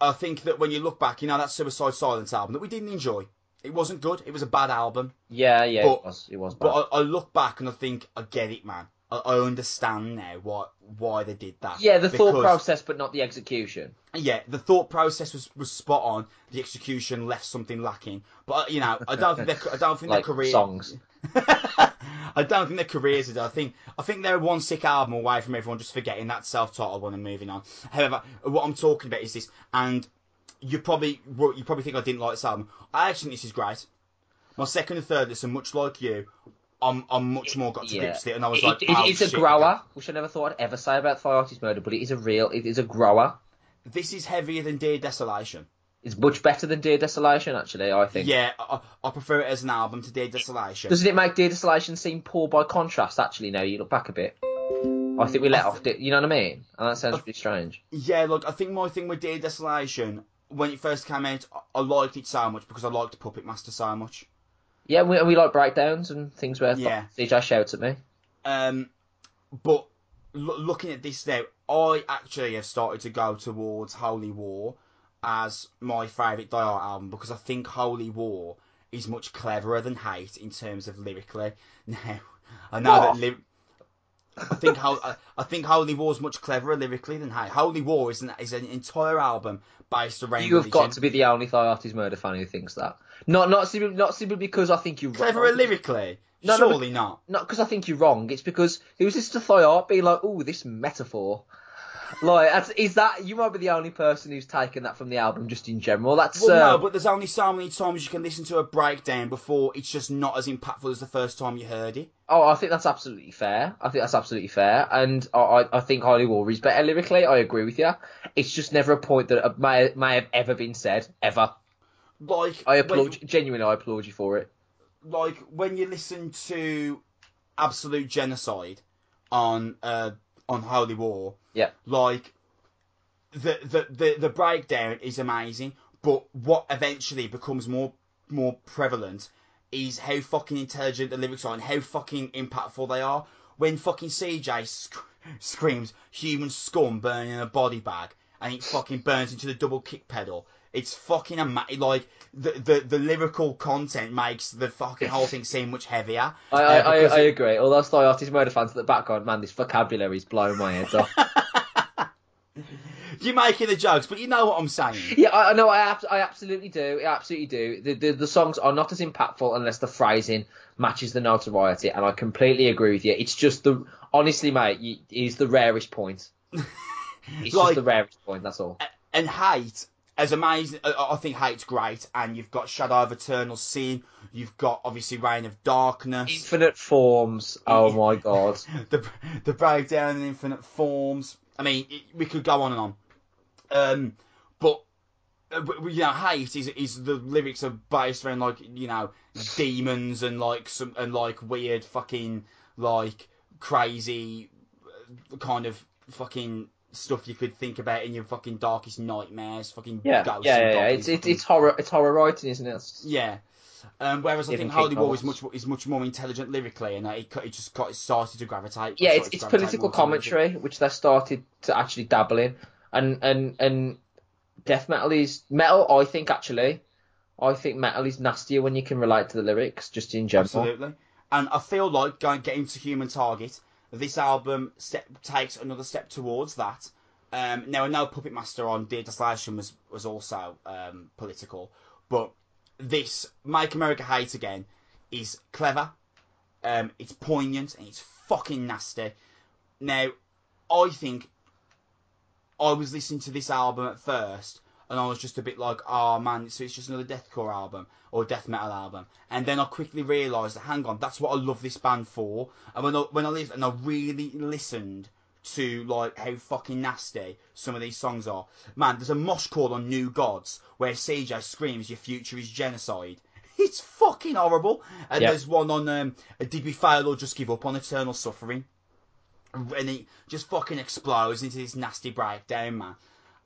I think that when you look back, you know, that Suicide Silence album that we didn't enjoy. It wasn't good. It was a bad album. Yeah, yeah, but, it was. It was bad. But I, I look back and I think, I get it, man. I, I understand now why why they did that. Yeah, the because, thought process, but not the execution. Yeah, the thought process was, was spot on. The execution left something lacking. But you know, I don't think their I don't think like their career songs. I don't think their careers are done. I think I think they're one sick album away from everyone just forgetting that self-titled one and moving on. However, what I'm talking about is this, and you probably you probably think I didn't like this album. I actually think this is great. My second and third listen, much like you, I'm I'm much more got to yeah. grips with it, and I was it, like, it, oh, it's shit, a grower, again. Which I never thought I'd ever say about Thy Art Is Murder, but it is a real, it is a grower. This is heavier than Dear Desolation. It's much better than Dear Desolation, actually, I think. Yeah, I, I prefer it as an album to Dear Desolation. Doesn't it make Dear Desolation seem poor by contrast, actually, now you look back a bit? I think we let th- off... Di- you know what I mean? And that sounds I, pretty strange. Yeah, look, I think my thing with Dear Desolation, when it first came out, I, I liked it so much because I liked Puppet Master so much. Yeah, we, we like breakdowns and things where yeah. C J shouts at me. Um, But lo- looking at this now, I actually have started to go towards Holy War... as my favourite Thy Art album, because I think Holy War is much cleverer than Hate in terms of lyrically. Now, I know what? that li- I think Ho- I think Holy War's much cleverer lyrically than Hate. Holy War is an is an entire album based around. You have religion. Got to be the only Thy Art Is Murder fan who thinks that. Not not simply not simply because I think you're cleverer wrong. lyrically. No, surely no, not. Not because I think you're wrong. It's because it was just to Thy Art being like, "Ooh, this metaphor." Like, that's, is that you might be the only person who's taken that from the album just in general? That's well, um... no, but there's only so many times you can listen to a breakdown before it's just not as impactful as the first time you heard it. Oh, I think that's absolutely fair. I think that's absolutely fair, and I, I think Holy War is better lyrically. I agree with you. It's just never a point that may may have ever been said ever. Like, I applaud you, genuinely, I applaud you for it. Like when you listen to Absolute Genocide on. Uh, on Holy War. Yeah. Like, the, the, the, the breakdown is amazing, but what eventually becomes more more prevalent is how fucking intelligent the lyrics are and how fucking impactful they are. When fucking C J sc- screams, human scum burning in a body bag, and it fucking burns into the double kick pedal, it's fucking amazing. Like, the, the, the lyrical content makes the fucking whole thing seem much heavier. I I, uh, I, I it... agree. All those Thy Art Is Murder fans at the background, man, this vocabulary is blowing my head off. You're making the jokes, but you know what I'm saying. Yeah, I know. I, I absolutely do. I absolutely do. The, the the songs are not as impactful unless the phrasing matches the notoriety, and I completely agree with you. It's just the honestly, mate, you, it's the rarest point. It's like, just the rarest point. That's all. And Hate. As amazing, I think Hate's great, and you've got Shadow of Eternal Sin, you've got, obviously, Reign of Darkness. Infinite Forms, oh my god. the the breakdown in Infinite Forms. I mean, it, we could go on and on. Um, but, uh, but, you know, Hate is, is the lyrics are based around, like, you know, demons and, like, some and like weird fucking, like, crazy kind of fucking... stuff you could think about in your fucking darkest nightmares, fucking yeah, ghosts yeah, and yeah, yeah. It's, it's it's horror, it's horror writing, isn't it? Yeah. Um, whereas Even I think Holy War is much is much more intelligent lyrically, and it it just got it started to gravitate. Yeah, it's, it's gravitate political commentary, commentary, which they started to actually dabble in, and and and death metal is metal. I think actually, I think metal is nastier when you can relate to the lyrics, just in general. Absolutely. And I feel like going getting to Human Target. This album step, takes another step towards that. Um, now, I know Puppet Master on Dear Desolation was, was also um, political, but this Make America Hate Again is clever, um, it's poignant, and it's fucking nasty. Now, I think I was listening to this album at first, and I was just a bit like, oh man, so it's just another deathcore album, or death metal album. And then I quickly realised that, hang on, that's what I love this band for. And when I, when I lived, and I really listened to, like, how fucking nasty some of these songs are. Man, there's a mosh call on New Gods, where C J screams, your future is genocide. It's fucking horrible. And yep. There's one on, um, Did We Fail or Just Give Up on Eternal Suffering? And it just fucking explodes into this nasty breakdown, man.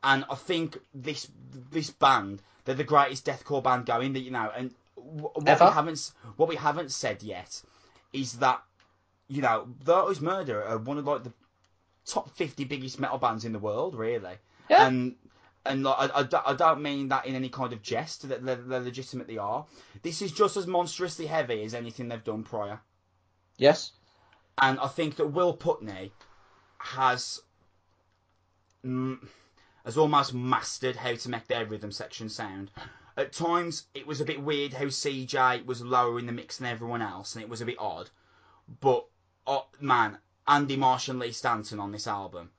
And I think this this band, they're the greatest deathcore band going. That you know, and what Ever? we haven't what we haven't said yet is that you know, Thy Art Is Murder are one of like the top fifty biggest metal bands in the world, really. Yeah. And and like, I, I I don't mean that in any kind of jest. That they, they legitimately are. This is just as monstrously heavy as anything they've done prior. Yes. And I think that Will Putney has. Mm, has almost mastered how to make their rhythm section sound. At times, it was a bit weird how C J was lower in the mix than everyone else, and it was a bit odd. But, oh, man, Andy Marsh and Lee Stanton on this album,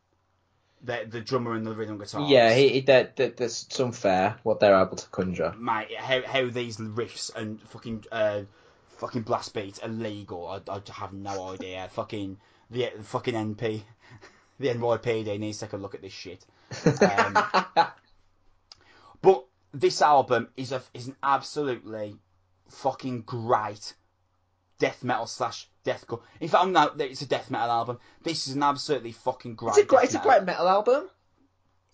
the, the drummer and the rhythm guitarist. Yeah, he, he, they're, they're, it's unfair what they're able to conjure. Mate, how, how these riffs and fucking uh, fucking blast beats are legal, I, I have no idea. fucking the fucking N P... The N Y P D needs to take a look at this shit. Um, but this album is a is an absolutely fucking great death metal slash deathcore. In fact, I'm not. It's a death metal album. This is an absolutely fucking great. It's a great. It's metal. a great metal album.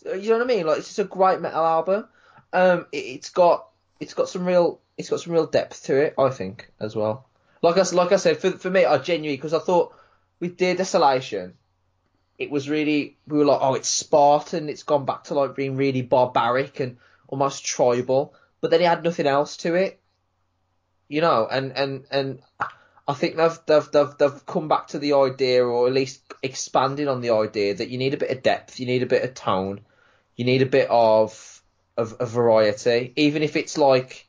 You know what I mean? Like it's just a great metal album. Um, it, it's got it's got some real it's got some real depth to it. I think as well. Like I like I said for for me, I genuinely because I thought with Dear Desolation. It was really, we were like, oh, it's Spartan. It's gone back to like being really barbaric and almost tribal. But then it had nothing else to it, you know. And and, and I think they've, they've they've they've come back to the idea, or at least expanded on the idea that you need a bit of depth, you need a bit of tone, you need a bit of of, of variety, even if it's like,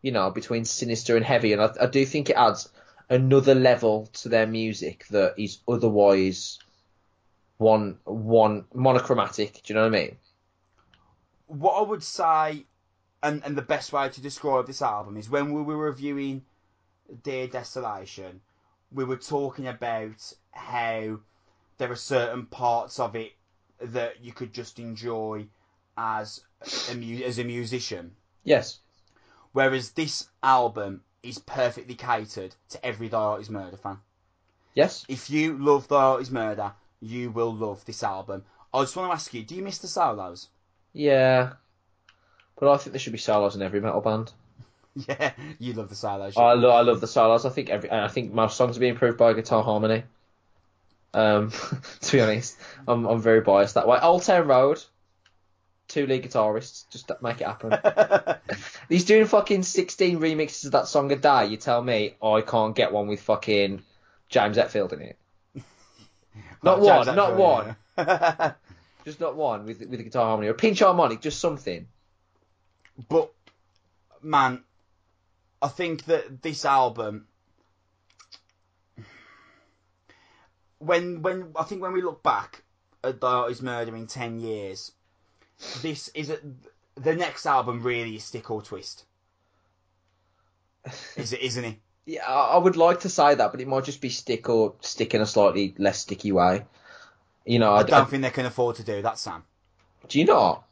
you know, between sinister and heavy. And I, I do think it adds another level to their music that is otherwise. One, one monochromatic. Do you know what I mean? What I would say, and and the best way to describe this album is when we were reviewing Dear Desolation, we were talking about how there are certain parts of it that you could just enjoy as a mu- as a musician. Yes. Whereas this album is perfectly catered to every Thy Art Is Murder fan. Yes. If you love Thy Art Is Murder. You will love this album. I just want to ask you, do you miss the solos? Yeah. But I think there should be solos in every metal band. Yeah, you love the solos. I, lo- I love the solos. I think every, I think most songs are being improved by guitar harmony. Um, to be honest, I'm I'm very biased that way. Old Town Road, two lead guitarists, just make it happen. He's doing fucking sixteen remixes of that song a day. You tell me, oh, I can't get one with fucking James Hetfield in it. Not, not one, not one. just not one with with a guitar harmony or a pinch harmonic, just something. But man, I think that this album, when when I think when we look back at Thy Art Is Murder in ten years, this is a, the next album really is stick or twist. Is it, isn't it? Yeah, I would like to say that, but it might just be stick or stick in a slightly less sticky way. You know, I, I don't I, think they can afford to do that, Sam. Do you not?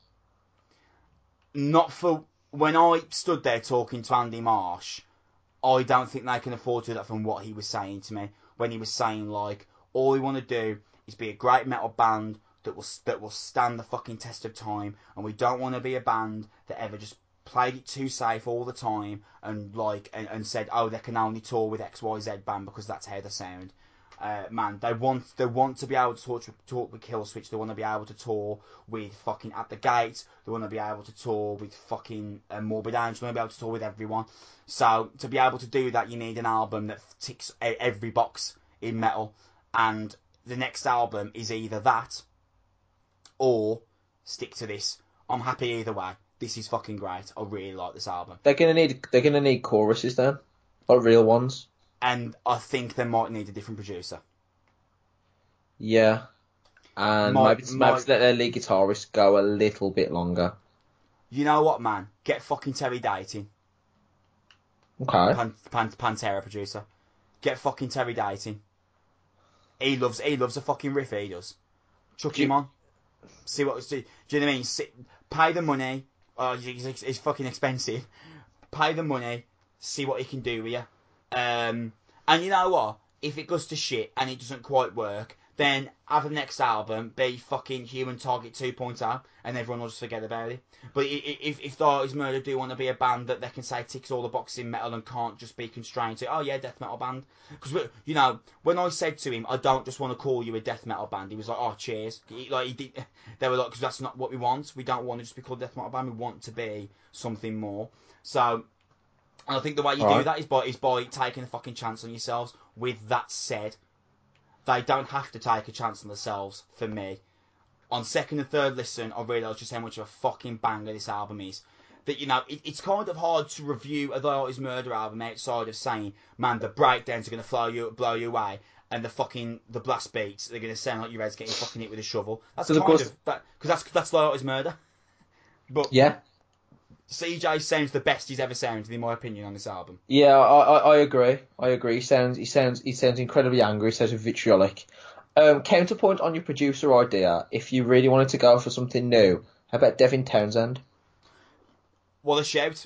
Not for when I stood there talking to Andy Marsh, I don't think they can afford to do that from what he was saying to me when he was saying like, all we want to do is be a great metal band that will that will stand the fucking test of time, and we don't want to be a band that ever just played it too safe all the time and like and, and said, oh, they can only tour with X Y Z band because that's how they sound. Uh, man, they want they want to be able to talk, talk with Killswitch. They want to be able to tour with fucking At the Gates. They want to be able to tour with fucking uh, Morbid Angel. They want to be able to tour with everyone. So to be able to do that, you need an album that ticks every box in metal. And the next album is either that or stick to this. I'm happy either way. This is fucking great. I really like this album. They're gonna need they're gonna need choruses then, like real ones. And I think they might need a different producer. Yeah, and might, maybe, might, maybe let their lead guitarist go a little bit longer. You know what, man? Get fucking Terry Dating. Okay. Pan, Pan, Pantera producer. Get fucking Terry Dating. He loves he loves a fucking riff. He does. Chuck do him you... on. See what see, do you know what I mean? See, pay the money. Oh, it's, it's fucking expensive. Pay the money, see what he can do with you. Um, and you know what? If it goes to shit and it doesn't quite work, then have the next album be fucking Human Target two point oh, and everyone will just forget about it. But if if Thy Art Is Murder do want to be a band that they can say ticks all the boxes in metal and can't just be constrained to, oh yeah, death metal band. Because you know, when I said to him, I don't just want to call you a death metal band, he was like, oh cheers. He, like he did, they were like, because that's not what we want. We don't want to just be called a death metal band. We want to be something more. So. And I think the way you all do right. that is by is by taking a fucking chance on yourselves. With that said, they don't have to take a chance on themselves for me. On second and third listen, I realised just how much of a fucking banger this album is. That, you know, it, it's kind of hard to review a Thy Art Is Murder album outside of saying, man, the breakdowns are going to blow you, blow you away, and the fucking the blast beats, they're going to sound like your head's getting fucking hit with a shovel. That's kind of, because that, that's, that's Thy Art Is Murder. But yeah. C J sounds the best he's ever sounded, in my opinion, on this album. Yeah, I, I, I agree. I agree. He sounds, he sounds, he sounds incredibly angry. He sounds vitriolic. Um, counterpoint on your producer idea: if you really wanted to go for something new, how about Devin Townsend? What a shout!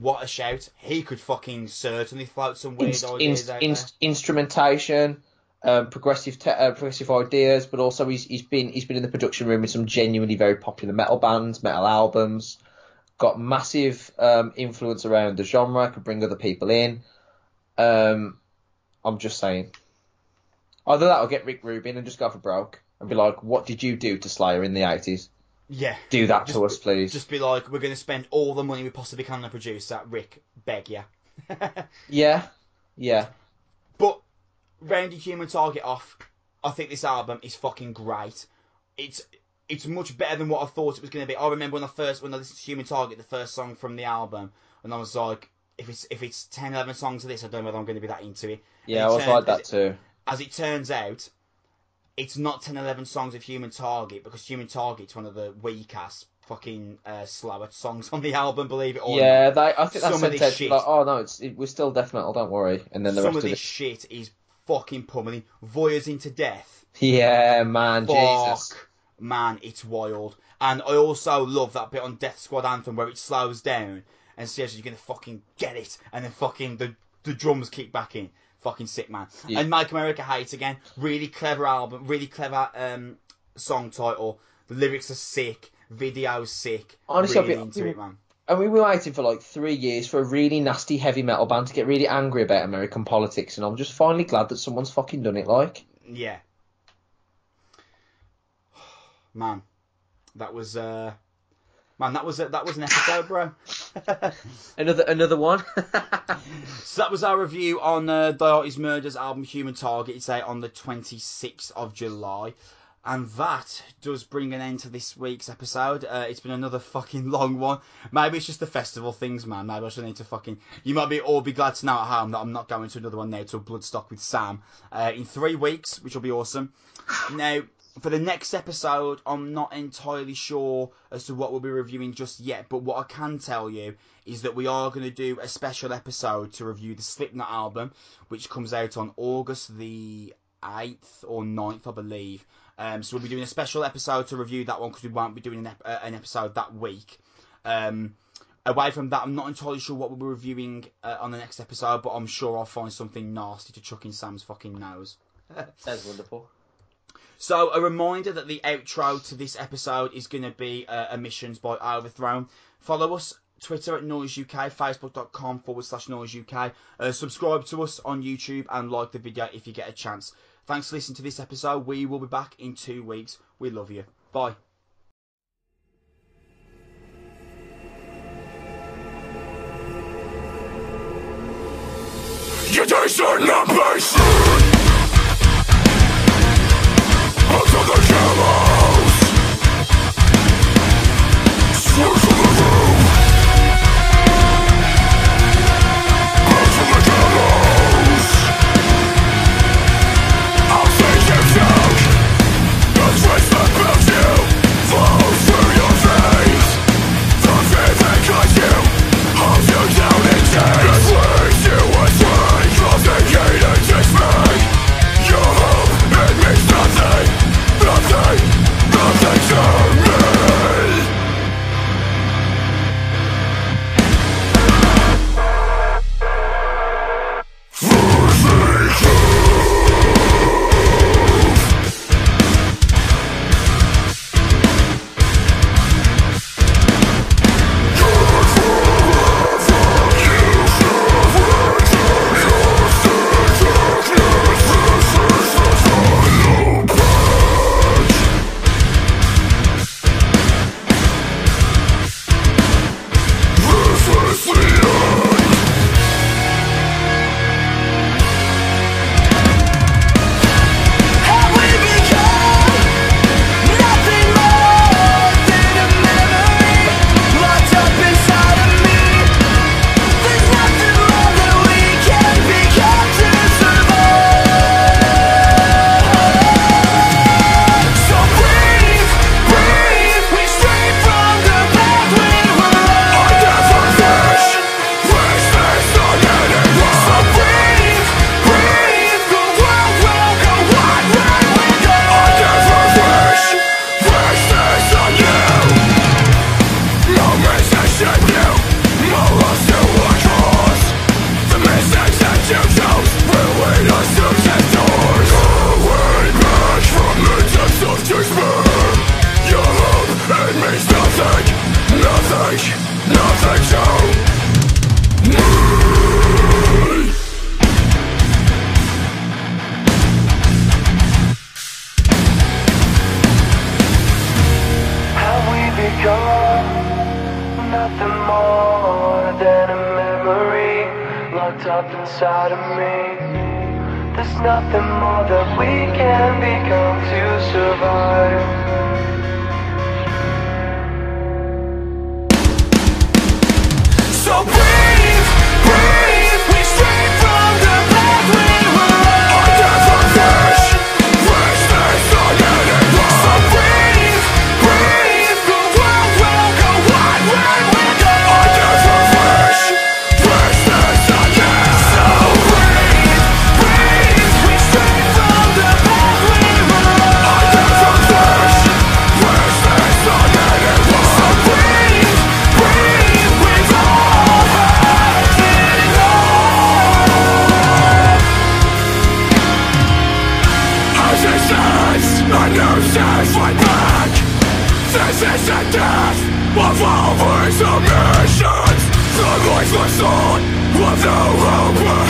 What a shout! He could fucking certainly float some weird inst, ideas. Inst, out inst, there. Instrumentation, um, progressive, te- uh, progressive ideas, but also he's he's been he's been in the production room with some genuinely very popular metal bands, metal albums. Got massive um, influence around the genre, could bring other people in. Um, I'm just saying. Either that or get Rick Rubin and just go for broke and be like, what did you do to Slayer in the eighties? Yeah. Do that just, to us, please. Just be like, we're going to spend all the money we possibly can on produce that, Rick, beg ya. Yeah, yeah. But rounding Human Target off, I think this album is fucking great. It's... It's much better than what I thought it was going to be. I remember when I first when I listened to Human Target, the first song from the album, and I was like, if it's if it's ten, eleven songs of this, I don't know whether I'm going to be that into it. Yeah, I was like that too. As it turns out, it's not ten, eleven songs of Human Target, because Human Target's one of the weak-ass fucking uh, slower songs on the album, believe it or yeah, not. Yeah, I think that's some of this shit. Like, oh no, it's it, we're still death metal, don't worry. And then the some rest of this of it... shit is fucking pummeling. Voyeurs into Death. Yeah, man, fuck. Jesus. Man, it's wild. And I also love that bit on Death Squad Anthem where it slows down and says you're going to fucking get it, and then fucking the, the drums kick back in. Fucking sick, man. Yeah. And Make America Hate Again, really clever album, really clever um, song title. The lyrics are sick, video's sick. Honestly, really I'll be, into we, it, man. And we were waiting for like three years for a really nasty heavy metal band to get really angry about American politics, and I'm just finally glad that someone's fucking done it, like. Yeah. Man, that was uh, man, that was a, that was an episode, bro. another another one. So that was our review on uh, Thy Art Is Murder's album Human Target. It's out on the twenty-sixth of July. And that does bring an end to this week's episode. Uh, it's been another fucking long one. Maybe it's just the festival things, man. Maybe I should need to fucking... You might be all be glad to know at home that I'm not going to another one now till Bloodstock with Sam uh, in three weeks, which will be awesome. Now, for the next episode, I'm not entirely sure as to what we'll be reviewing just yet. But what I can tell you is that we are going to do a special episode to review the Slipknot album, which comes out on August the eighth or ninth, I believe. Um, so we'll be doing a special episode to review that one because we won't be doing an, ep- uh, an episode that week. Um, away from that, I'm not entirely sure what we'll be reviewing uh, on the next episode, but I'm sure I'll find something nasty to chuck in Sam's fucking nose. Sounds wonderful. So a reminder that the outro to this episode is going to be uh, Emissions by Overthrown. Follow us. Twitter at Noise U K, facebook.com forward slash Noise UK. Uh, subscribe to us on YouTube and like the video if you get a chance. Thanks for listening to this episode. We will be back in two weeks. We love you. Bye. You taste our numbers! Out of the gallows! Swerve from the room! Of all these emissions, the lifeless soul, without hope.